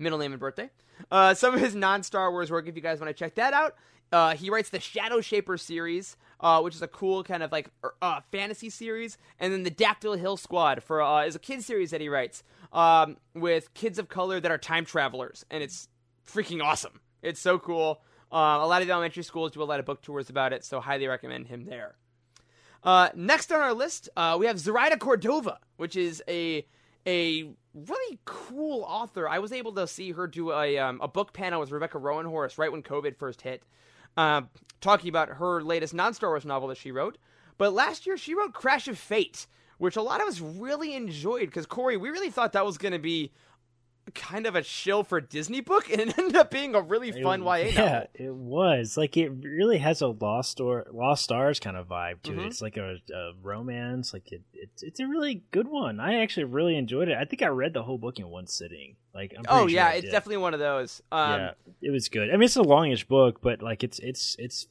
middle name and birthday, some of his non-Star Wars work, if you guys want to check that out, he writes the Shadow Shaper series, which is a cool kind of like fantasy series, and then the Dactyl Hill Squad is a kid series that he writes with kids of color that are time travelers, and it's freaking awesome. It's so cool. A lot of elementary schools do a lot of book tours about it, so highly recommend him there. Next on our list, we have Zoraida Cordova, which is a really cool author. I was able to see her do a book panel with Rebecca Roanhorse right when COVID first hit, talking about her latest non-Star Wars novel that she wrote. But last year, she wrote Crash of Fate, which a lot of us really enjoyed because, Corey, we really thought that was going to be kind of a shill for Disney book, and it ended up being a really fun YA novel. Yeah, it was. Like, it really has a Lost Stars kind of vibe to it. It's like a romance. Like, it's a really good one. I actually really enjoyed it. I think I read the whole book in one sitting. Like, I'm pretty sure I did. It's definitely one of those. Yeah, it was good. I mean, it's a longish book, but, like, it's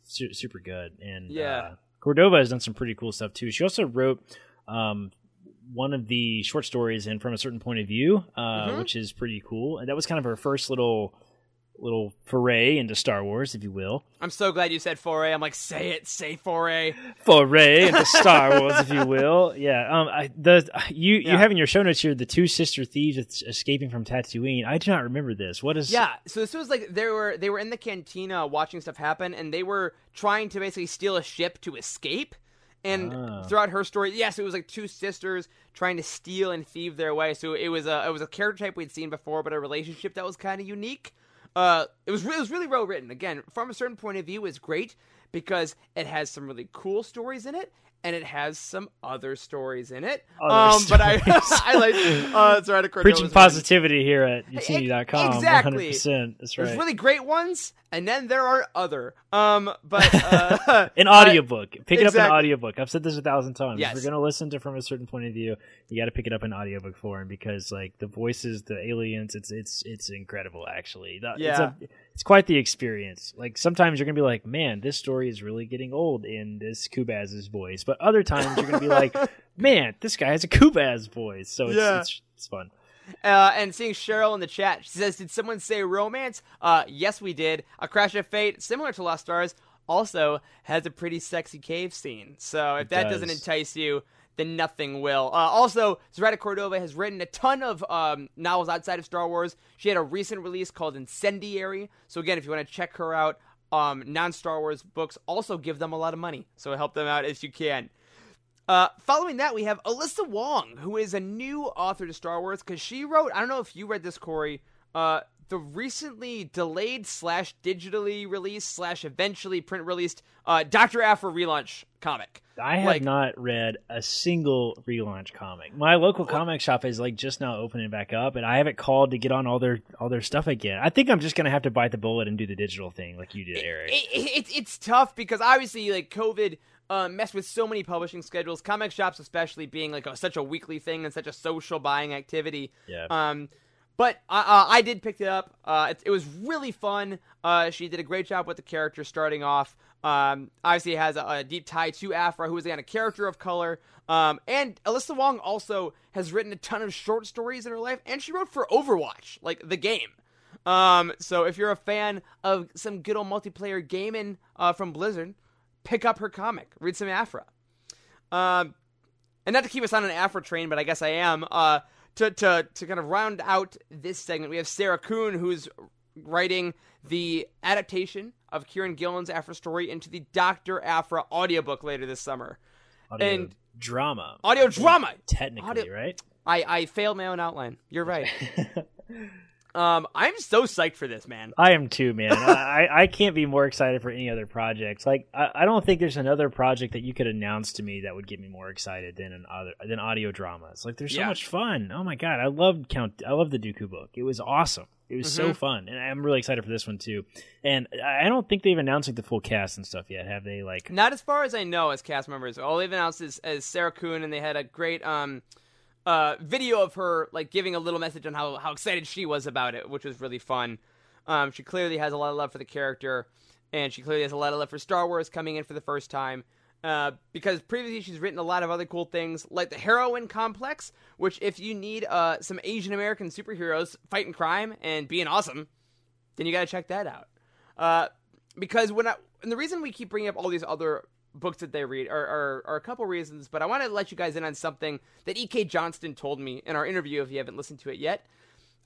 super good. And Cordova has done some pretty cool stuff, too. She also wrote... one of the short stories in From a Certain Point of View, which is pretty cool. And that was kind of her first little foray into Star Wars, if you will. I'm so glad you said foray. I'm like, say foray. Foray into Star Wars, if you will. Yeah. You have in your show notes here, the two sister thieves escaping from Tatooine. I do not remember this. What is... Yeah. So this was like, they were in the cantina watching stuff happen, and they were trying to basically steal a ship to escape. And throughout her story, so it was like two sisters trying to steal and thieve their way. So it was a character type we'd seen before, but a relationship that was kind of unique. It was really well written. Again, From a Certain Point of View is great because it has some really cool stories in it, and it has some other stories in it. But I like Zoraida Cordova. Preaching positivity here at utini.com. Exactly. 100%. That's right. There's really great ones, and then there are other. An audiobook. Pick it up an audiobook. I've said this 1,000 times. Yes. If you're going to listen to From a Certain Point of View, you got to pick it up in audiobook form because like the voices, the aliens, it's incredible actually. It's quite the experience. Like sometimes you're going to be like, man, this story is really getting old in this Kubaz's voice. But other times you're going to be like, man, this guy has a Kubaz voice. So it's fun. And seeing Cheryl in the chat, she says, did someone say romance? Yes, we did. A Crash of Fate, similar to Lost Stars, also has a pretty sexy cave scene. So if that doesn't entice you, then nothing will. Also, Zoraida Cordova has written a ton of novels outside of Star Wars. She had a recent release called Incendiary. So again, if you want to check her out, non-Star Wars books, also give them a lot of money. So help them out if you can. Following that, we have Alyssa Wong, who is a new author to Star Wars, because she wrote, I don't know if you read this, Corey, the recently delayed slash digitally released slash eventually print released Dr. Aphra relaunch comic. I have not read a single relaunch comic. My local comic shop is just now opening back up, and I haven't called to get on all their stuff again. I think I'm just gonna have to bite the bullet and do the digital thing like you did, Eric. It's tough because obviously COVID messed with so many publishing schedules, comic shops especially being such a weekly thing and such a social buying activity. Yeah. But I did pick it up. It was really fun. She did a great job with the character starting off. Obviously, it has a deep tie to Aphra, who is again a character of color. And Alyssa Wong also has written a ton of short stories in her life, and she wrote for Overwatch, the game. So if you're a fan of some good old multiplayer gaming from Blizzard, pick up her comic, read some Aphra. And not to keep us on an Aphra train, but I guess I am. To kind of round out this segment, we have Sarah Kuhn, who's writing the adaptation of Kieran Gillen's Aphra story into the Dr. Aphra audiobook later this summer. Audio drama! Technically, right? I failed my own outline. You're right. I'm so psyched for this, man. I am too, man. I can't be more excited for any other projects. I don't think there's another project that you could announce to me that would get me more excited than audio dramas. They're so much fun. Oh my god, I love the Dooku book. It was awesome. It was so fun, and I'm really excited for this one too. And I don't think they've announced the full cast and stuff yet, have they? Not as far as I know, as cast members. All they've announced is Sarah Kuhn, and they had a great video of her giving a little message on how excited she was about it, which was really fun. She clearly has a lot of love for the character, and she clearly has a lot of love for Star Wars coming in for the first time, because previously she's written a lot of other cool things like the Heroin Complex, which if you need some Asian American superheroes fighting crime and being awesome, then you got to check that out. Because and the reason we keep bringing up all these other books that they read are a couple reasons, but I want to let you guys in on something that E.K. Johnston told me in our interview, if you haven't listened to it yet.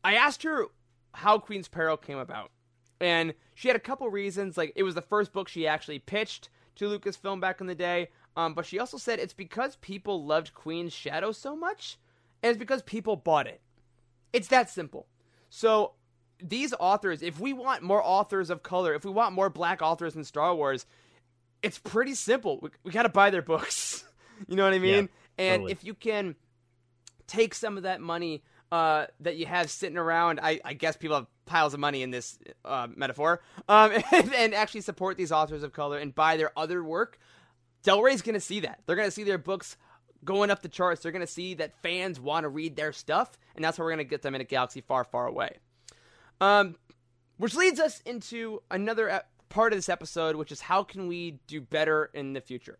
I asked her how Queen's Peril came about, and she had a couple reasons. It was the first book she actually pitched to Lucasfilm back in the day, but she also said it's because people loved Queen's Shadow so much, and it's because people bought it. It's that simple. So these authors, if we want more authors of color, if we want more black authors in Star Wars, it's pretty simple. We got to buy their books. You know what I mean? Yeah, and totally. If you can take some of that money that you have sitting around, I guess people have piles of money in this metaphor, and actually support these authors of color and buy their other work, Del Rey's going to see that. They're going to see their books going up the charts. They're going to see that fans want to read their stuff, and that's how we're going to get them in a galaxy far, far away. Which leads us into another part of this episode, which is how can we do better in the future.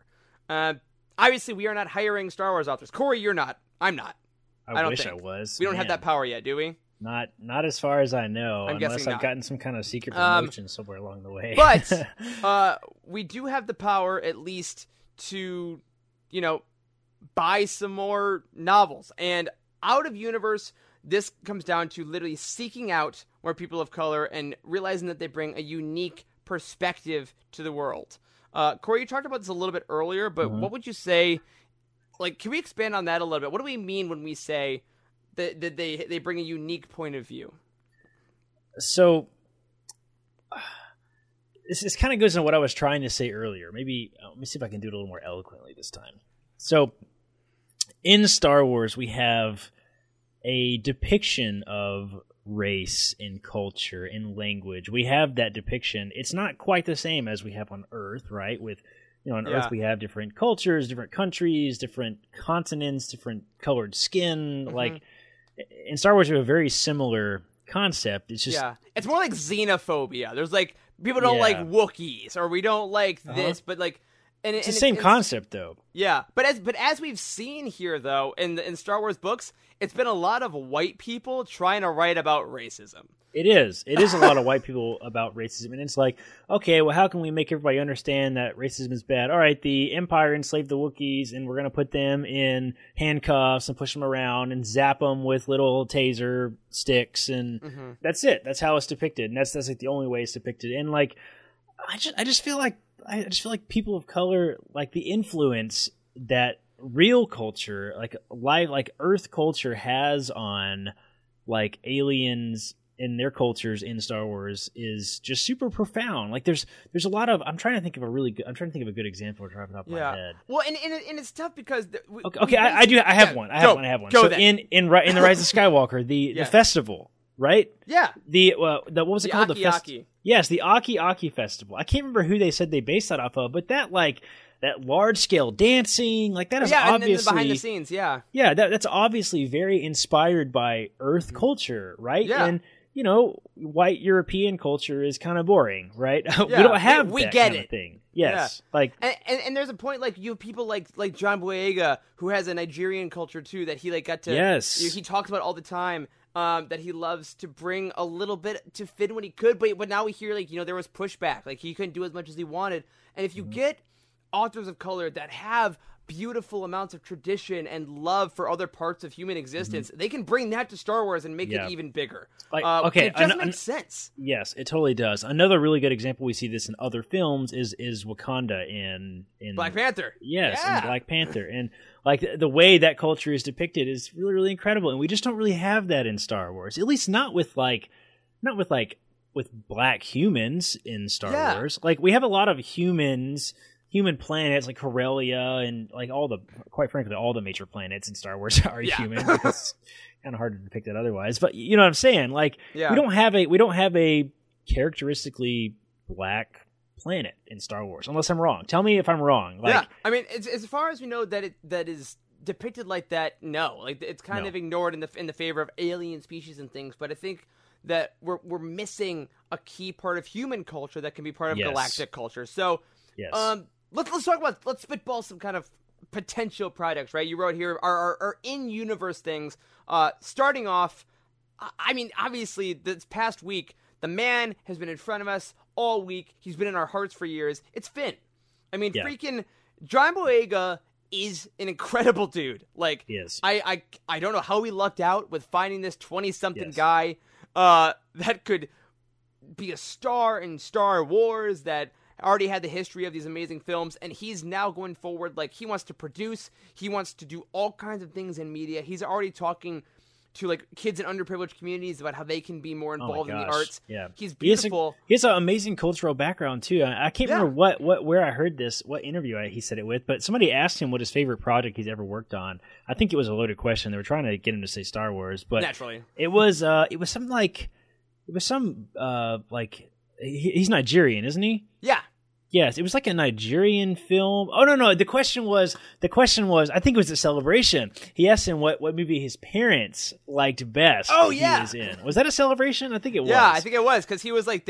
Obviously we are not hiring Star Wars authors. Corey, you're not. I'm not. I wish I was. We don't have that power yet, do we? Not as far as I know. Unless I've gotten some kind of secret promotion somewhere along the way. But we do have the power, at least, to buy some more novels. And out of universe, this comes down to literally seeking out more people of color and realizing that they bring a unique perspective to the world. Corey, you talked about this a little bit earlier, but what would you say, can we expand on that a little bit? What do we mean when we say that they bring a unique point of view? So this kind of goes into what I was trying to say earlier. Maybe let me see if I can do it a little more eloquently this time. So in Star Wars, we have a depiction of race and culture and language. We have that depiction. It's not quite the same as we have on Earth, right? With Earth we have different cultures, different countries, different continents, different colored skin. Like in Star Wars we have a very similar concept. It's just it's more like xenophobia. There's people don't like Wookiees, or we don't like this, but And it's the same concept, though. Yeah, but as we've seen here, though, in Star Wars books, it's been a lot of white people trying to write about racism. It is a lot of white people about racism, and it's like, okay, well, how can we make everybody understand that racism is bad? All right, the Empire enslaved the Wookiees, and we're going to put them in handcuffs and push them around and zap them with little taser sticks, and that's it. That's how it's depicted, and that's like the only way it's depicted. And like, I just feel like people of color, like the influence that real culture, like live, like Earth culture has on like aliens and their cultures in Star Wars is just super profound. Like there's a lot of, I'm trying to think of a good example to wrap it up in my head. Well, and it's tough because I have one. Go so then. in the Rise of Skywalker, the festival. Right? Yeah. What was it called? The Aki Aki. Yes, the Aki Aki Festival. I can't remember who they said they based that off of, but that large scale dancing, like that is obviously and behind the scenes. Yeah. Yeah, that's obviously very inspired by Earth culture, right? Yeah. And you know, white European culture is kind of boring, right? Yeah. We don't have that kind of thing. Yes, yeah. Like and there's a point like you have people like John Boyega who has a Nigerian culture too that he like got to. Yes, he talks about all the time. That he loves to bring a little bit to Finn when he could, but now we hear like, you know, there was pushback, like he couldn't do as much as he wanted. And if you get authors of color that have beautiful amounts of tradition and love for other parts of human existence, they can bring that to Star Wars and make it even bigger. Like, okay, it just makes sense. Yes, it totally does. Another really good example we see this in other films is Wakanda in Black Panther. Yes, in Black Panther. And like the way that culture is depicted is really, really incredible, and we just don't really have that in Star Wars. At least not with black humans in Star Wars. Like we have a lot of human planets like Corellia and like quite frankly all the major planets in Star Wars are human. It's kind of hard to depict that otherwise. But you know what I'm saying? Like we don't have a characteristically black planet in Star Wars, unless I'm wrong. Tell me if I'm wrong. Like, yeah, I mean, it's, as far as we know, that is depicted like that. No, like it's kind of ignored in the favor of alien species and things. But I think that we're missing a key part of human culture that can be part of galactic culture. So, let's talk about spitball some kind of potential products. Right, you wrote here are in-universe things. Starting off, I mean, obviously this past week, the man has been in front of us all week. He's been in our hearts for years. It's Finn. I mean, freaking John Boyega is an incredible dude. Like, I don't know how he lucked out with finding this 20-something guy that could be a star in Star Wars, that already had the history of these amazing films, and he's now going forward. Like, he wants to produce. He wants to do all kinds of things in media. He's already talking to like kids in underprivileged communities about how they can be more involved in the arts. Yeah. He's beautiful. He has an amazing cultural background too. I can't remember where I heard this, what interview he said it with, but somebody asked him what his favorite project he's ever worked on. I think it was a loaded question. They were trying to get him to say Star Wars, but naturally it was he's Nigerian, isn't he? Yeah. Yes, it was like a Nigerian film. Oh no! The question was, I think it was a Celebration. He asked him what movie his parents liked best. Oh yeah, he was in. Was that a Celebration? I think it was. Yeah, I think it was because he was like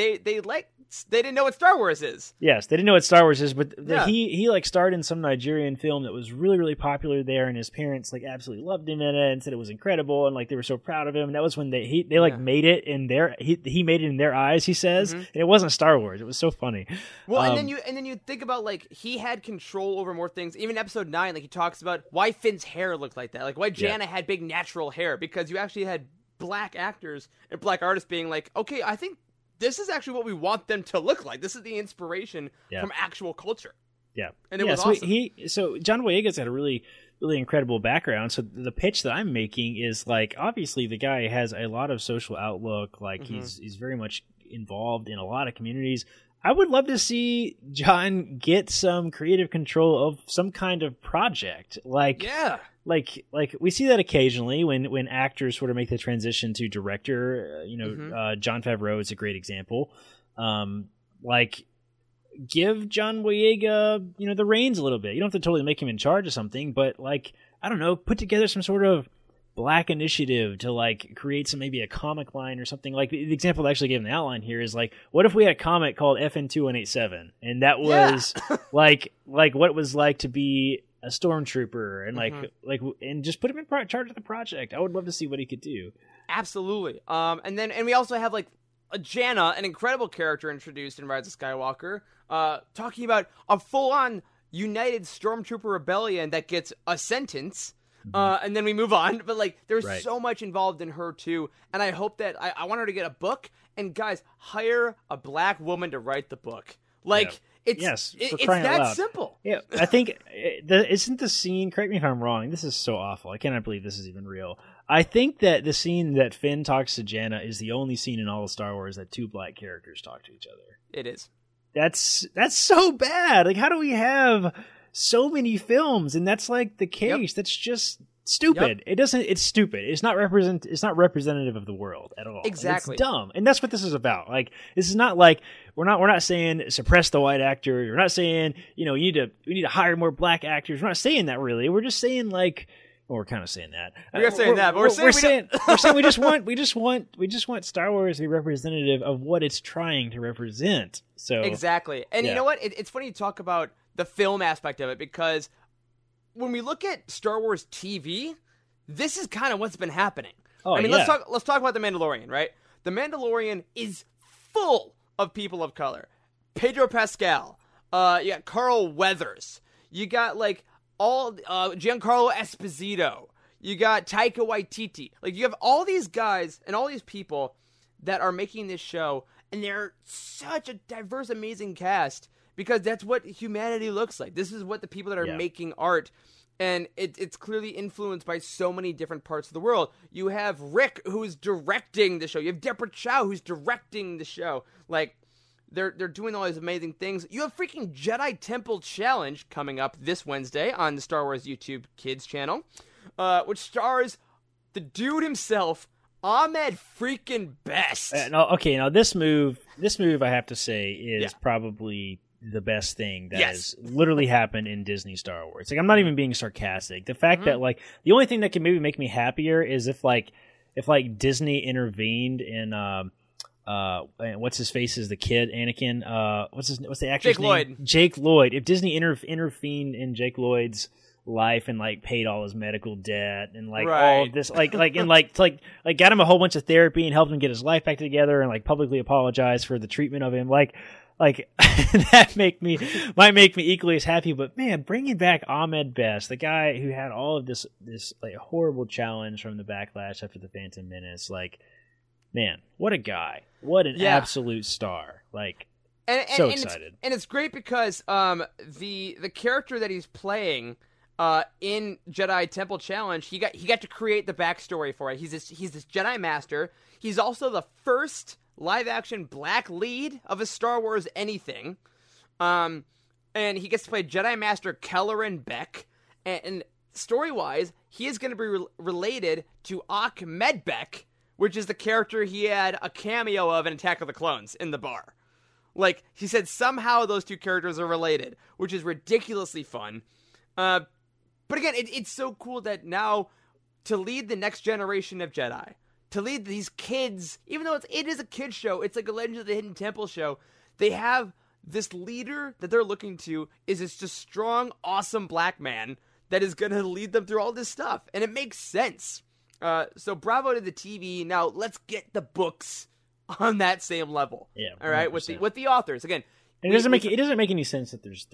they didn't know what Star Wars is. Yes, they didn't know what Star Wars is, but he like starred in some Nigerian film that was really, really popular there, and his parents like absolutely loved him in it and said it was incredible and like they were so proud of him. And that was when they made it in their he made it in their eyes. He says, and it wasn't Star Wars. It was so funny. Well, and then you think about like he had control over more things. Even episode 9, like he talks about why Finn's hair looked like that, like why Jannah had big natural hair, because you actually had black actors and black artists being like, okay, I think this is actually what we want them to look like. This is the inspiration from actual culture. Yeah, and it was awesome. So John Boyega's had a really, really incredible background. So the pitch that I'm making is like, obviously the guy has a lot of social outlook. Like he's very much involved in a lot of communities. I would love to see John get some creative control of some kind of project. Like we see that occasionally when actors sort of make the transition to director. Jon Favreau is a great example. Give John Boyega, the reins a little bit. You don't have to totally make him in charge of something, but like, I don't know, put together some sort of Black Initiative to like create some, maybe a comic line or something. Like the example I actually gave in the outline here is like, what if we had a comic called FN 2187, and that was like what it was like to be a stormtrooper, and and just put him in charge of the project. I would love to see what he could do. Absolutely. And we also have like Jannah, an incredible character introduced in Rise of Skywalker, talking about a full on united stormtrooper rebellion that gets a sentence. And then we move on. But, like, there's so much involved in her, too. And I hope that I want her to get a book. And, guys, hire a black woman to write the book. Like, it's that simple. Yeah, I think, isn't the scene, correct me if I'm wrong, this is so awful. I cannot believe this is even real. I think that the scene that Finn talks to Jannah is the only scene in all of Star Wars that two black characters talk to each other. It is. That's so bad. Like, how do we have so many films and that's like the case? That's just stupid. It's stupid. It's not representative of the world at all. Exactly. It's dumb. And that's what this is about. Like, this is not like we're not saying suppress the white actor. We're not saying, we need to hire more black actors. We're not saying that really. We're just saying like, well, we're kind of saying that. We just want Star Wars to be representative of what it's trying to represent. So exactly. And you know what? It's funny you talk about the film aspect of it, because when we look at Star Wars TV, this is kind of what's been happening. Let's talk about The Mandalorian, right? The Mandalorian is full of people of color. Pedro Pascal, you got Carl Weathers, you got like all Giancarlo Esposito, you got Taika Waititi. Like, you have all these guys and all these people that are making this show, and they're such a diverse, amazing cast. Because that's what humanity looks like. This is what the people that are making art, and it's clearly influenced by so many different parts of the world. You have Rick, who's directing the show. You have Deborah Chow, who's directing the show. Like, they're doing all these amazing things. You have freaking Jedi Temple Challenge coming up this Wednesday on the Star Wars YouTube Kids channel, which stars the dude himself, Ahmed freaking Best. Now this move I have to say is probably the best thing that has literally happened in Disney Star Wars. Like, I'm not even being sarcastic. The fact that, like, the only thing that can maybe make me happier is if Disney intervened in what's his face is the kid Anakin. What's the actor's name? Jake Lloyd. Jake Lloyd. If Disney intervened in Jake Lloyd's life and like paid all his medical debt and like all this and got him a whole bunch of therapy and helped him get his life back together and like publicly apologized for the treatment of him, like that might make me equally as happy. But man, bringing back Ahmed Best, the guy who had all of this like horrible challenge from the backlash after the Phantom Menace, like, man, what a guy, what an absolute star! Like, so excited, and it's great because the character that he's playing in Jedi Temple Challenge, he got to create the backstory for it. He's this Jedi Master. He's also the first live-action black lead of a Star Wars anything. And he gets to play Jedi Master Kelleran Beck. And story-wise, he is going to be related to Ahmed Beck, which is the character he had a cameo of in Attack of the Clones in the bar. Like, he said somehow those two characters are related, which is ridiculously fun. But again, it's so cool that now to lead the next generation of Jedi, to lead these kids, even though it is a kid's show, it's like a Legend of the Hidden Temple show, they have this leader that they're looking to is just strong, awesome black man that is going to lead them through all this stuff. And it makes sense. So bravo to the TV. Now let's get the books on that same level. Yeah. 100%. All right. With the authors again. It doesn't make any sense that there's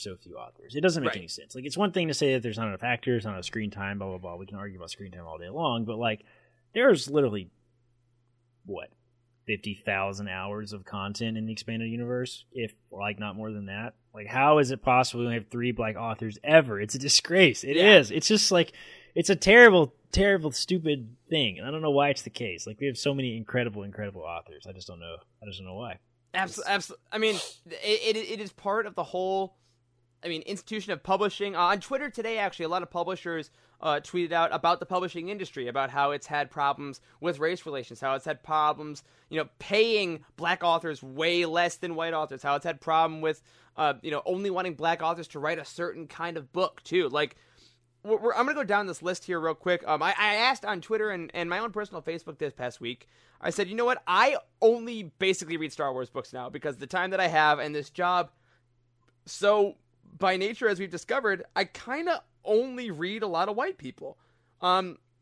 so few authors. It doesn't make any sense. Like, it's one thing to say that there's not enough actors, not enough screen time, blah, blah, blah. We can argue about screen time all day long, but like, there's literally, 50,000 hours of content in the expanded universe, if like not more than that. Like, how is it possible we have three black authors ever? It's a disgrace. It is. It's just like, it's a terrible, terrible, stupid thing. And I don't know why it's the case. Like, we have so many incredible, incredible authors. I just don't know why. Absolutely. I mean, it is part of the whole, institution of publishing. On Twitter today, actually, a lot of publishers tweeted out about the publishing industry, about how it's had problems with race relations, how it's had problems, paying black authors way less than white authors, how it's had problem with, only wanting black authors to write a certain kind of book too. Like, I'm going to go down this list here real quick. I asked on Twitter and my own personal Facebook this past week. I said, you know what? I only basically read Star Wars books now because the time that I have and this job. So by nature, as we've discovered, I kind of only read a lot of white people,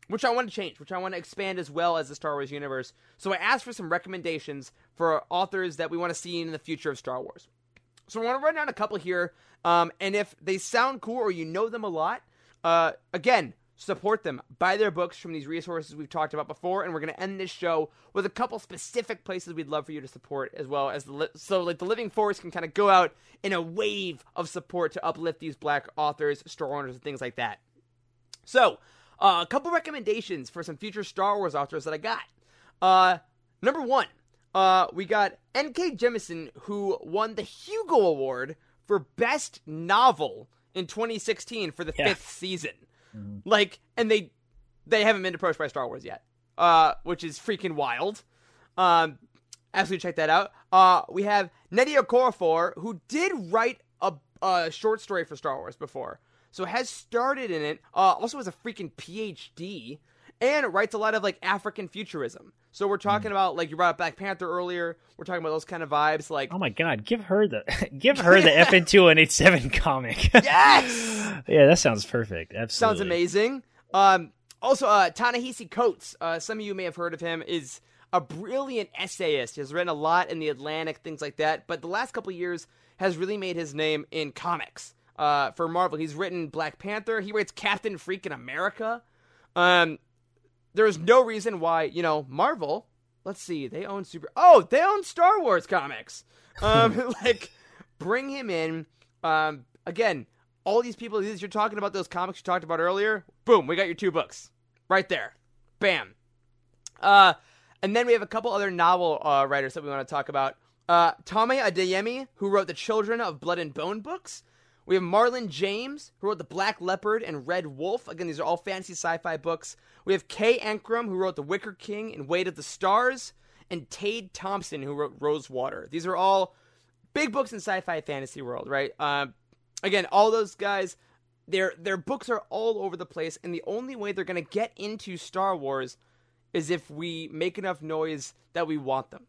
which I want to change, which I want to expand as well as the Star Wars universe. So I asked for some recommendations for authors that we want to see in the future of Star Wars. So I want to run down a couple here. And if they sound cool or you know them a lot, again, support them. Buy their books from these resources we've talked about before, and we're going to end this show with a couple specific places we'd love for you to support as well. So the Living Force can kind of go out in a wave of support to uplift these Black authors, store owners, and things like that. So, a couple recommendations for some future Star Wars authors that I got. Number one, we got N.K. Jemisin, who won the Hugo Award for Best Novel in 2016 for the fifth season. Mm-hmm. Like, and they haven't been approached by Star Wars yet, which is freaking wild. Absolutely check that out. We have Nnedi Okorafor, who did write a short story for Star Wars before, so has started in it, also has a freaking PhD, and writes a lot of, like, African futurism. So we're talking about, like, you brought up Black Panther earlier. We're talking about those kind of vibes, like... Oh, my God. Give her the FN2187 comic. Yes! Yeah, that sounds perfect. Absolutely. Sounds amazing. Also, Ta-Nehisi Coates, some of you may have heard of him, is a brilliant essayist. He's written a lot in The Atlantic, things like that. But the last couple of years has really made his name in comics for Marvel. He's written Black Panther. He writes Captain Freakin' America. There is no reason why, you know, Marvel, let's see, they own Star Wars comics. Like, bring him in. Again, all these people, you're talking about those comics you talked about earlier, boom, we got your two books. Right there. Bam. And then we have a couple other novel writers that we want to talk about. Tame Adeyemi, who wrote the Children of Blood and Bone books. We have Marlon James, who wrote The Black Leopard and Red Wolf. Again, these are all fantasy sci-fi books. We have Kay Ankrum, who wrote The Wicker King and Weight of the Stars, and Tade Thompson, who wrote Rosewater. These are all big books in sci-fi fantasy world, right? Again, all those guys, their books are all over the place, and the only way they're going to get into Star Wars is if we make enough noise that we want them,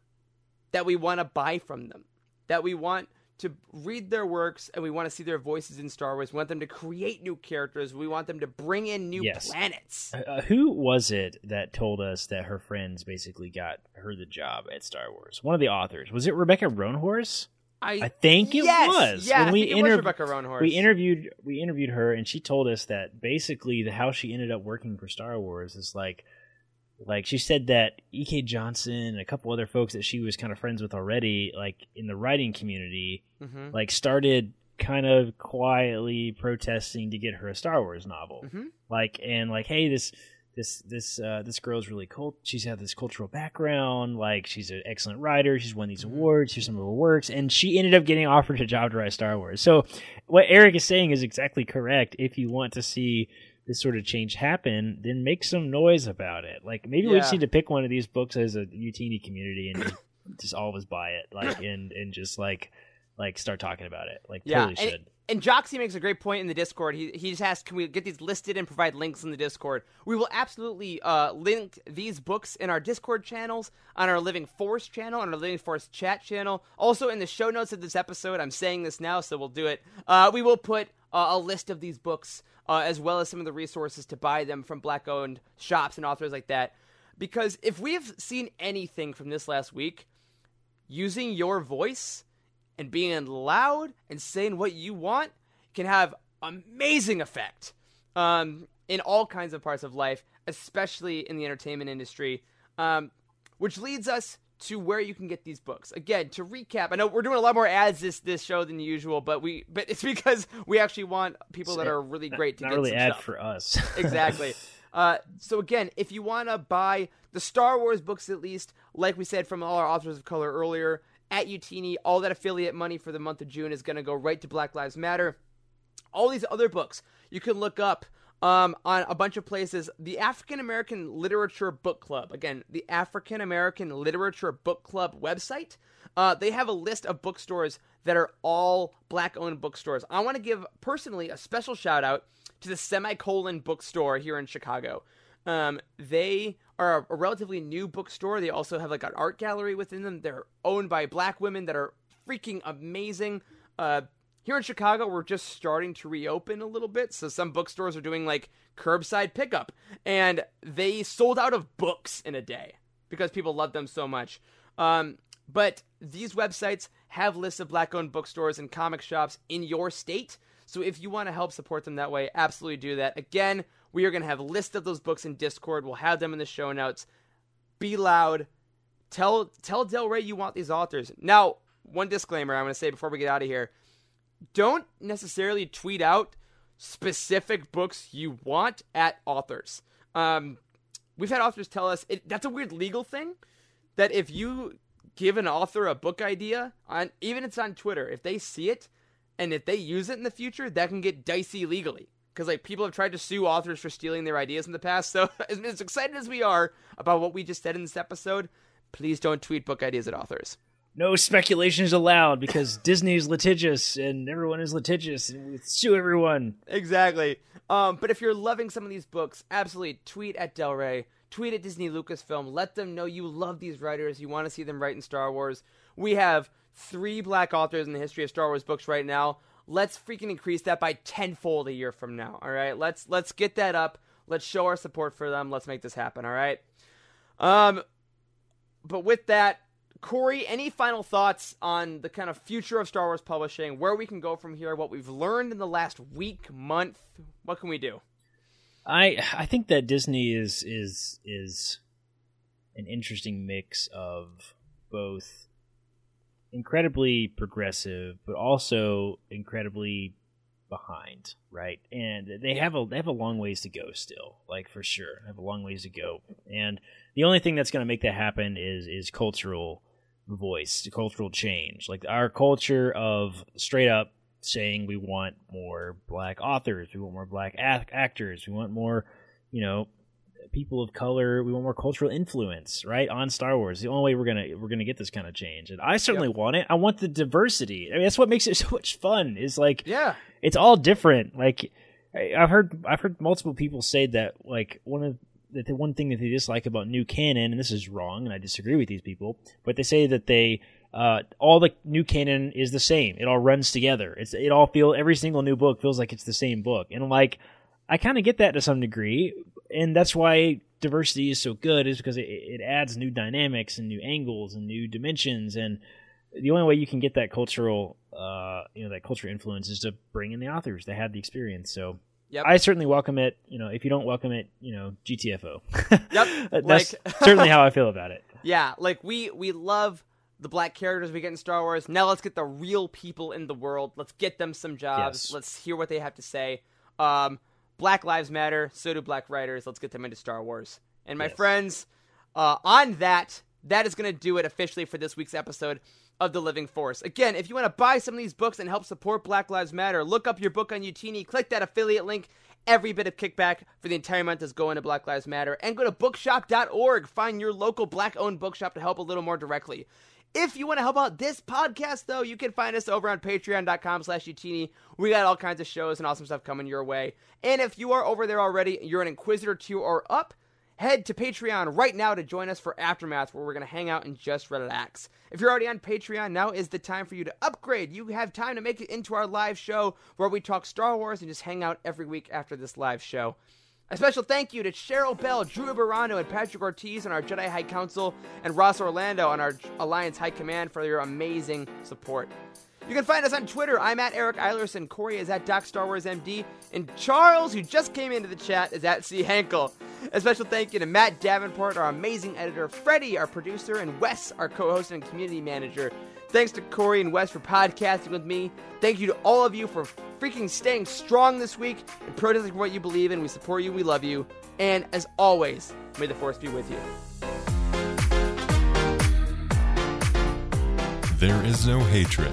that we want to buy from them, that we want to read their works, and we want to see their voices in Star Wars. We want them to create new characters. We want them to bring in new planets. Who was it that told us that her friends basically got her the job at Star Wars? One of the authors. Was it Rebecca Roanhorse? I think it was. Yeah, it was Rebecca Roanhorse. We interviewed her, and she told us that basically how she ended up working for Star Wars is like she said that E.K. Johnston and a couple other folks that she was kind of friends with already, like in the writing community, mm-hmm. like started kind of quietly protesting to get her a Star Wars novel. Mm-hmm. Hey, this girl's really cool. She's had this cultural background. Like, she's an excellent writer. She's won these awards. Here's some of her works, and she ended up getting offered a job to write Star Wars. So what Eric is saying is exactly correct. If you want to see this sort of change happen, then make some noise about it. Like, maybe we just need to pick one of these books as a Utini community and just all of us buy it, like, and just like start talking about it. Like, totally should. And Joxy makes a great point in the Discord. He just asked, can we get these listed and provide links in the Discord? We will absolutely link these books in our Discord channels, on our Living Force channel, on our Living Force chat channel. Also, in the show notes of this episode, I'm saying this now, so we'll do it. We will put a list of these books, as well as some of the resources to buy them from Black-owned shops and authors like that. Because if we have seen anything from this last week, using your voice and being loud and saying what you want can have amazing effect in all kinds of parts of life, especially in the entertainment industry, which leads us to where you can get these books. Again, to recap, I know we're doing a lot more ads this show than usual, but it's because we actually want people that are really great to get some stuff. Not really ad for us. Exactly. So again, if you want to buy the Star Wars books, at least, like we said, from all our authors of color earlier, at Utini, all that affiliate money for the month of June is going to go right to Black Lives Matter. All these other books you can look up on a bunch of places. The African American Literature Book Club. Again, the African American Literature Book Club website. They have a list of bookstores that are all Black-owned bookstores. I want to give, personally, a special shout-out to the Semicolon bookstore here in Chicago. They are a relatively new bookstore. They also have like an art gallery within them. They're owned by black women that are freaking amazing. Here in Chicago, we're just starting to reopen a little bit. So some bookstores are doing like curbside pickup, and they sold out of books in a day because people love them so much. But these websites have lists of black-owned bookstores and comic shops in your state. So if you want to help support them that way, absolutely do that. Again, we are going to have a list of those books in Discord. We'll have them in the show notes. Be loud. Tell Del Rey you want these authors. Now, one disclaimer I want to say before we get out of here. Don't necessarily tweet out specific books you want at authors. We've had authors tell us, that's a weird legal thing, that if you give an author a book idea, even it's on Twitter, if they see it, and if they use it in the future, that can get dicey legally. Because like people have tried to sue authors for stealing their ideas in the past. So as excited as we are about what we just said in this episode, please don't tweet book ideas at authors. No speculation is allowed because Disney's litigious and everyone is litigious and we sue everyone. Exactly. But if you're loving some of these books, absolutely tweet at Del Rey. Tweet at Disney Lucasfilm. Let them know you love these writers. You want to see them write in Star Wars. We have 3 black authors in the history of Star Wars books right now. Let's freaking increase that by tenfold a year from now, all right? Let's get that up. Let's show our support for them. Let's make this happen, all right? But with that, Corey, any final thoughts on the kind of future of Star Wars publishing, where we can go from here, what we've learned in the last week, month? What can we do? I think that Disney is an interesting mix of both incredibly progressive but also incredibly behind, right? And they have a long ways to go still, like for sure. They have a long ways to go. And the only thing that's going to make that happen is cultural voice, cultural change. Like our culture of straight up saying we want more black authors, we want more black actors, we want more, people of color, we want more cultural influence, right, on Star Wars. The only way we're gonna get this kind of change, and I certainly want it. I want the diversity. I mean, that's what makes it so much fun. Is like, it's all different. Like, I've heard multiple people say that like the one thing that they dislike about new canon, and this is wrong, and I disagree with these people, but they say that they. All the new canon is the same. It all runs together. Every single new book feels like it's the same book. And like, I kind of get that to some degree. And that's why diversity is so good, is because it adds new dynamics and new angles and new dimensions. And the only way you can get that cultural, that cultural influence is to bring in the authors that had the experience. So I certainly welcome it. If you don't welcome it, GTFO. That's certainly how I feel about it. Yeah. Like we love the black characters we get in Star Wars. Now let's get the real people in the world. Let's get them some jobs. Yes. Let's hear what they have to say. Black lives matter. So do black writers. Let's get them into Star Wars. And my friends, on that is going to do it officially for this week's episode of The Living Force. Again, if you want to buy some of these books and help support Black Lives Matter, look up your book on Youtini, click that affiliate link. Every bit of kickback for the entire month is going to Black Lives Matter. And go to bookshop.org. Find your local black-owned bookshop to help a little more directly. If you want to help out this podcast, though, you can find us over on patreon.com/Youtini. We got all kinds of shows and awesome stuff coming your way. And if you are over there already, you're an Inquisitor 2 or up, head to Patreon right now to join us for Aftermath, where we're going to hang out and just relax. If you're already on Patreon, now is the time for you to upgrade. You have time to make it into our live show where we talk Star Wars and just hang out every week after this live show. A special thank you to Cheryl Bell, Drew Barano, and Patrick Ortiz on our Jedi High Council, and Ross Orlando on our Alliance High Command for your amazing support. You can find us on Twitter. I'm at Eric Eilerson. Corey is at DocStarWarsMD. And Charles, who just came into the chat, is at C. Henkel. A special thank you to Matt Davenport, our amazing editor, Freddie, our producer, and Wes, our co-host and community manager. Thanks to Corey and Wes for podcasting with me. Thank you to all of you for freaking staying strong this week and protesting for what you believe in. We support you. We love you. And as always, may the Force be with you. There is no hatred.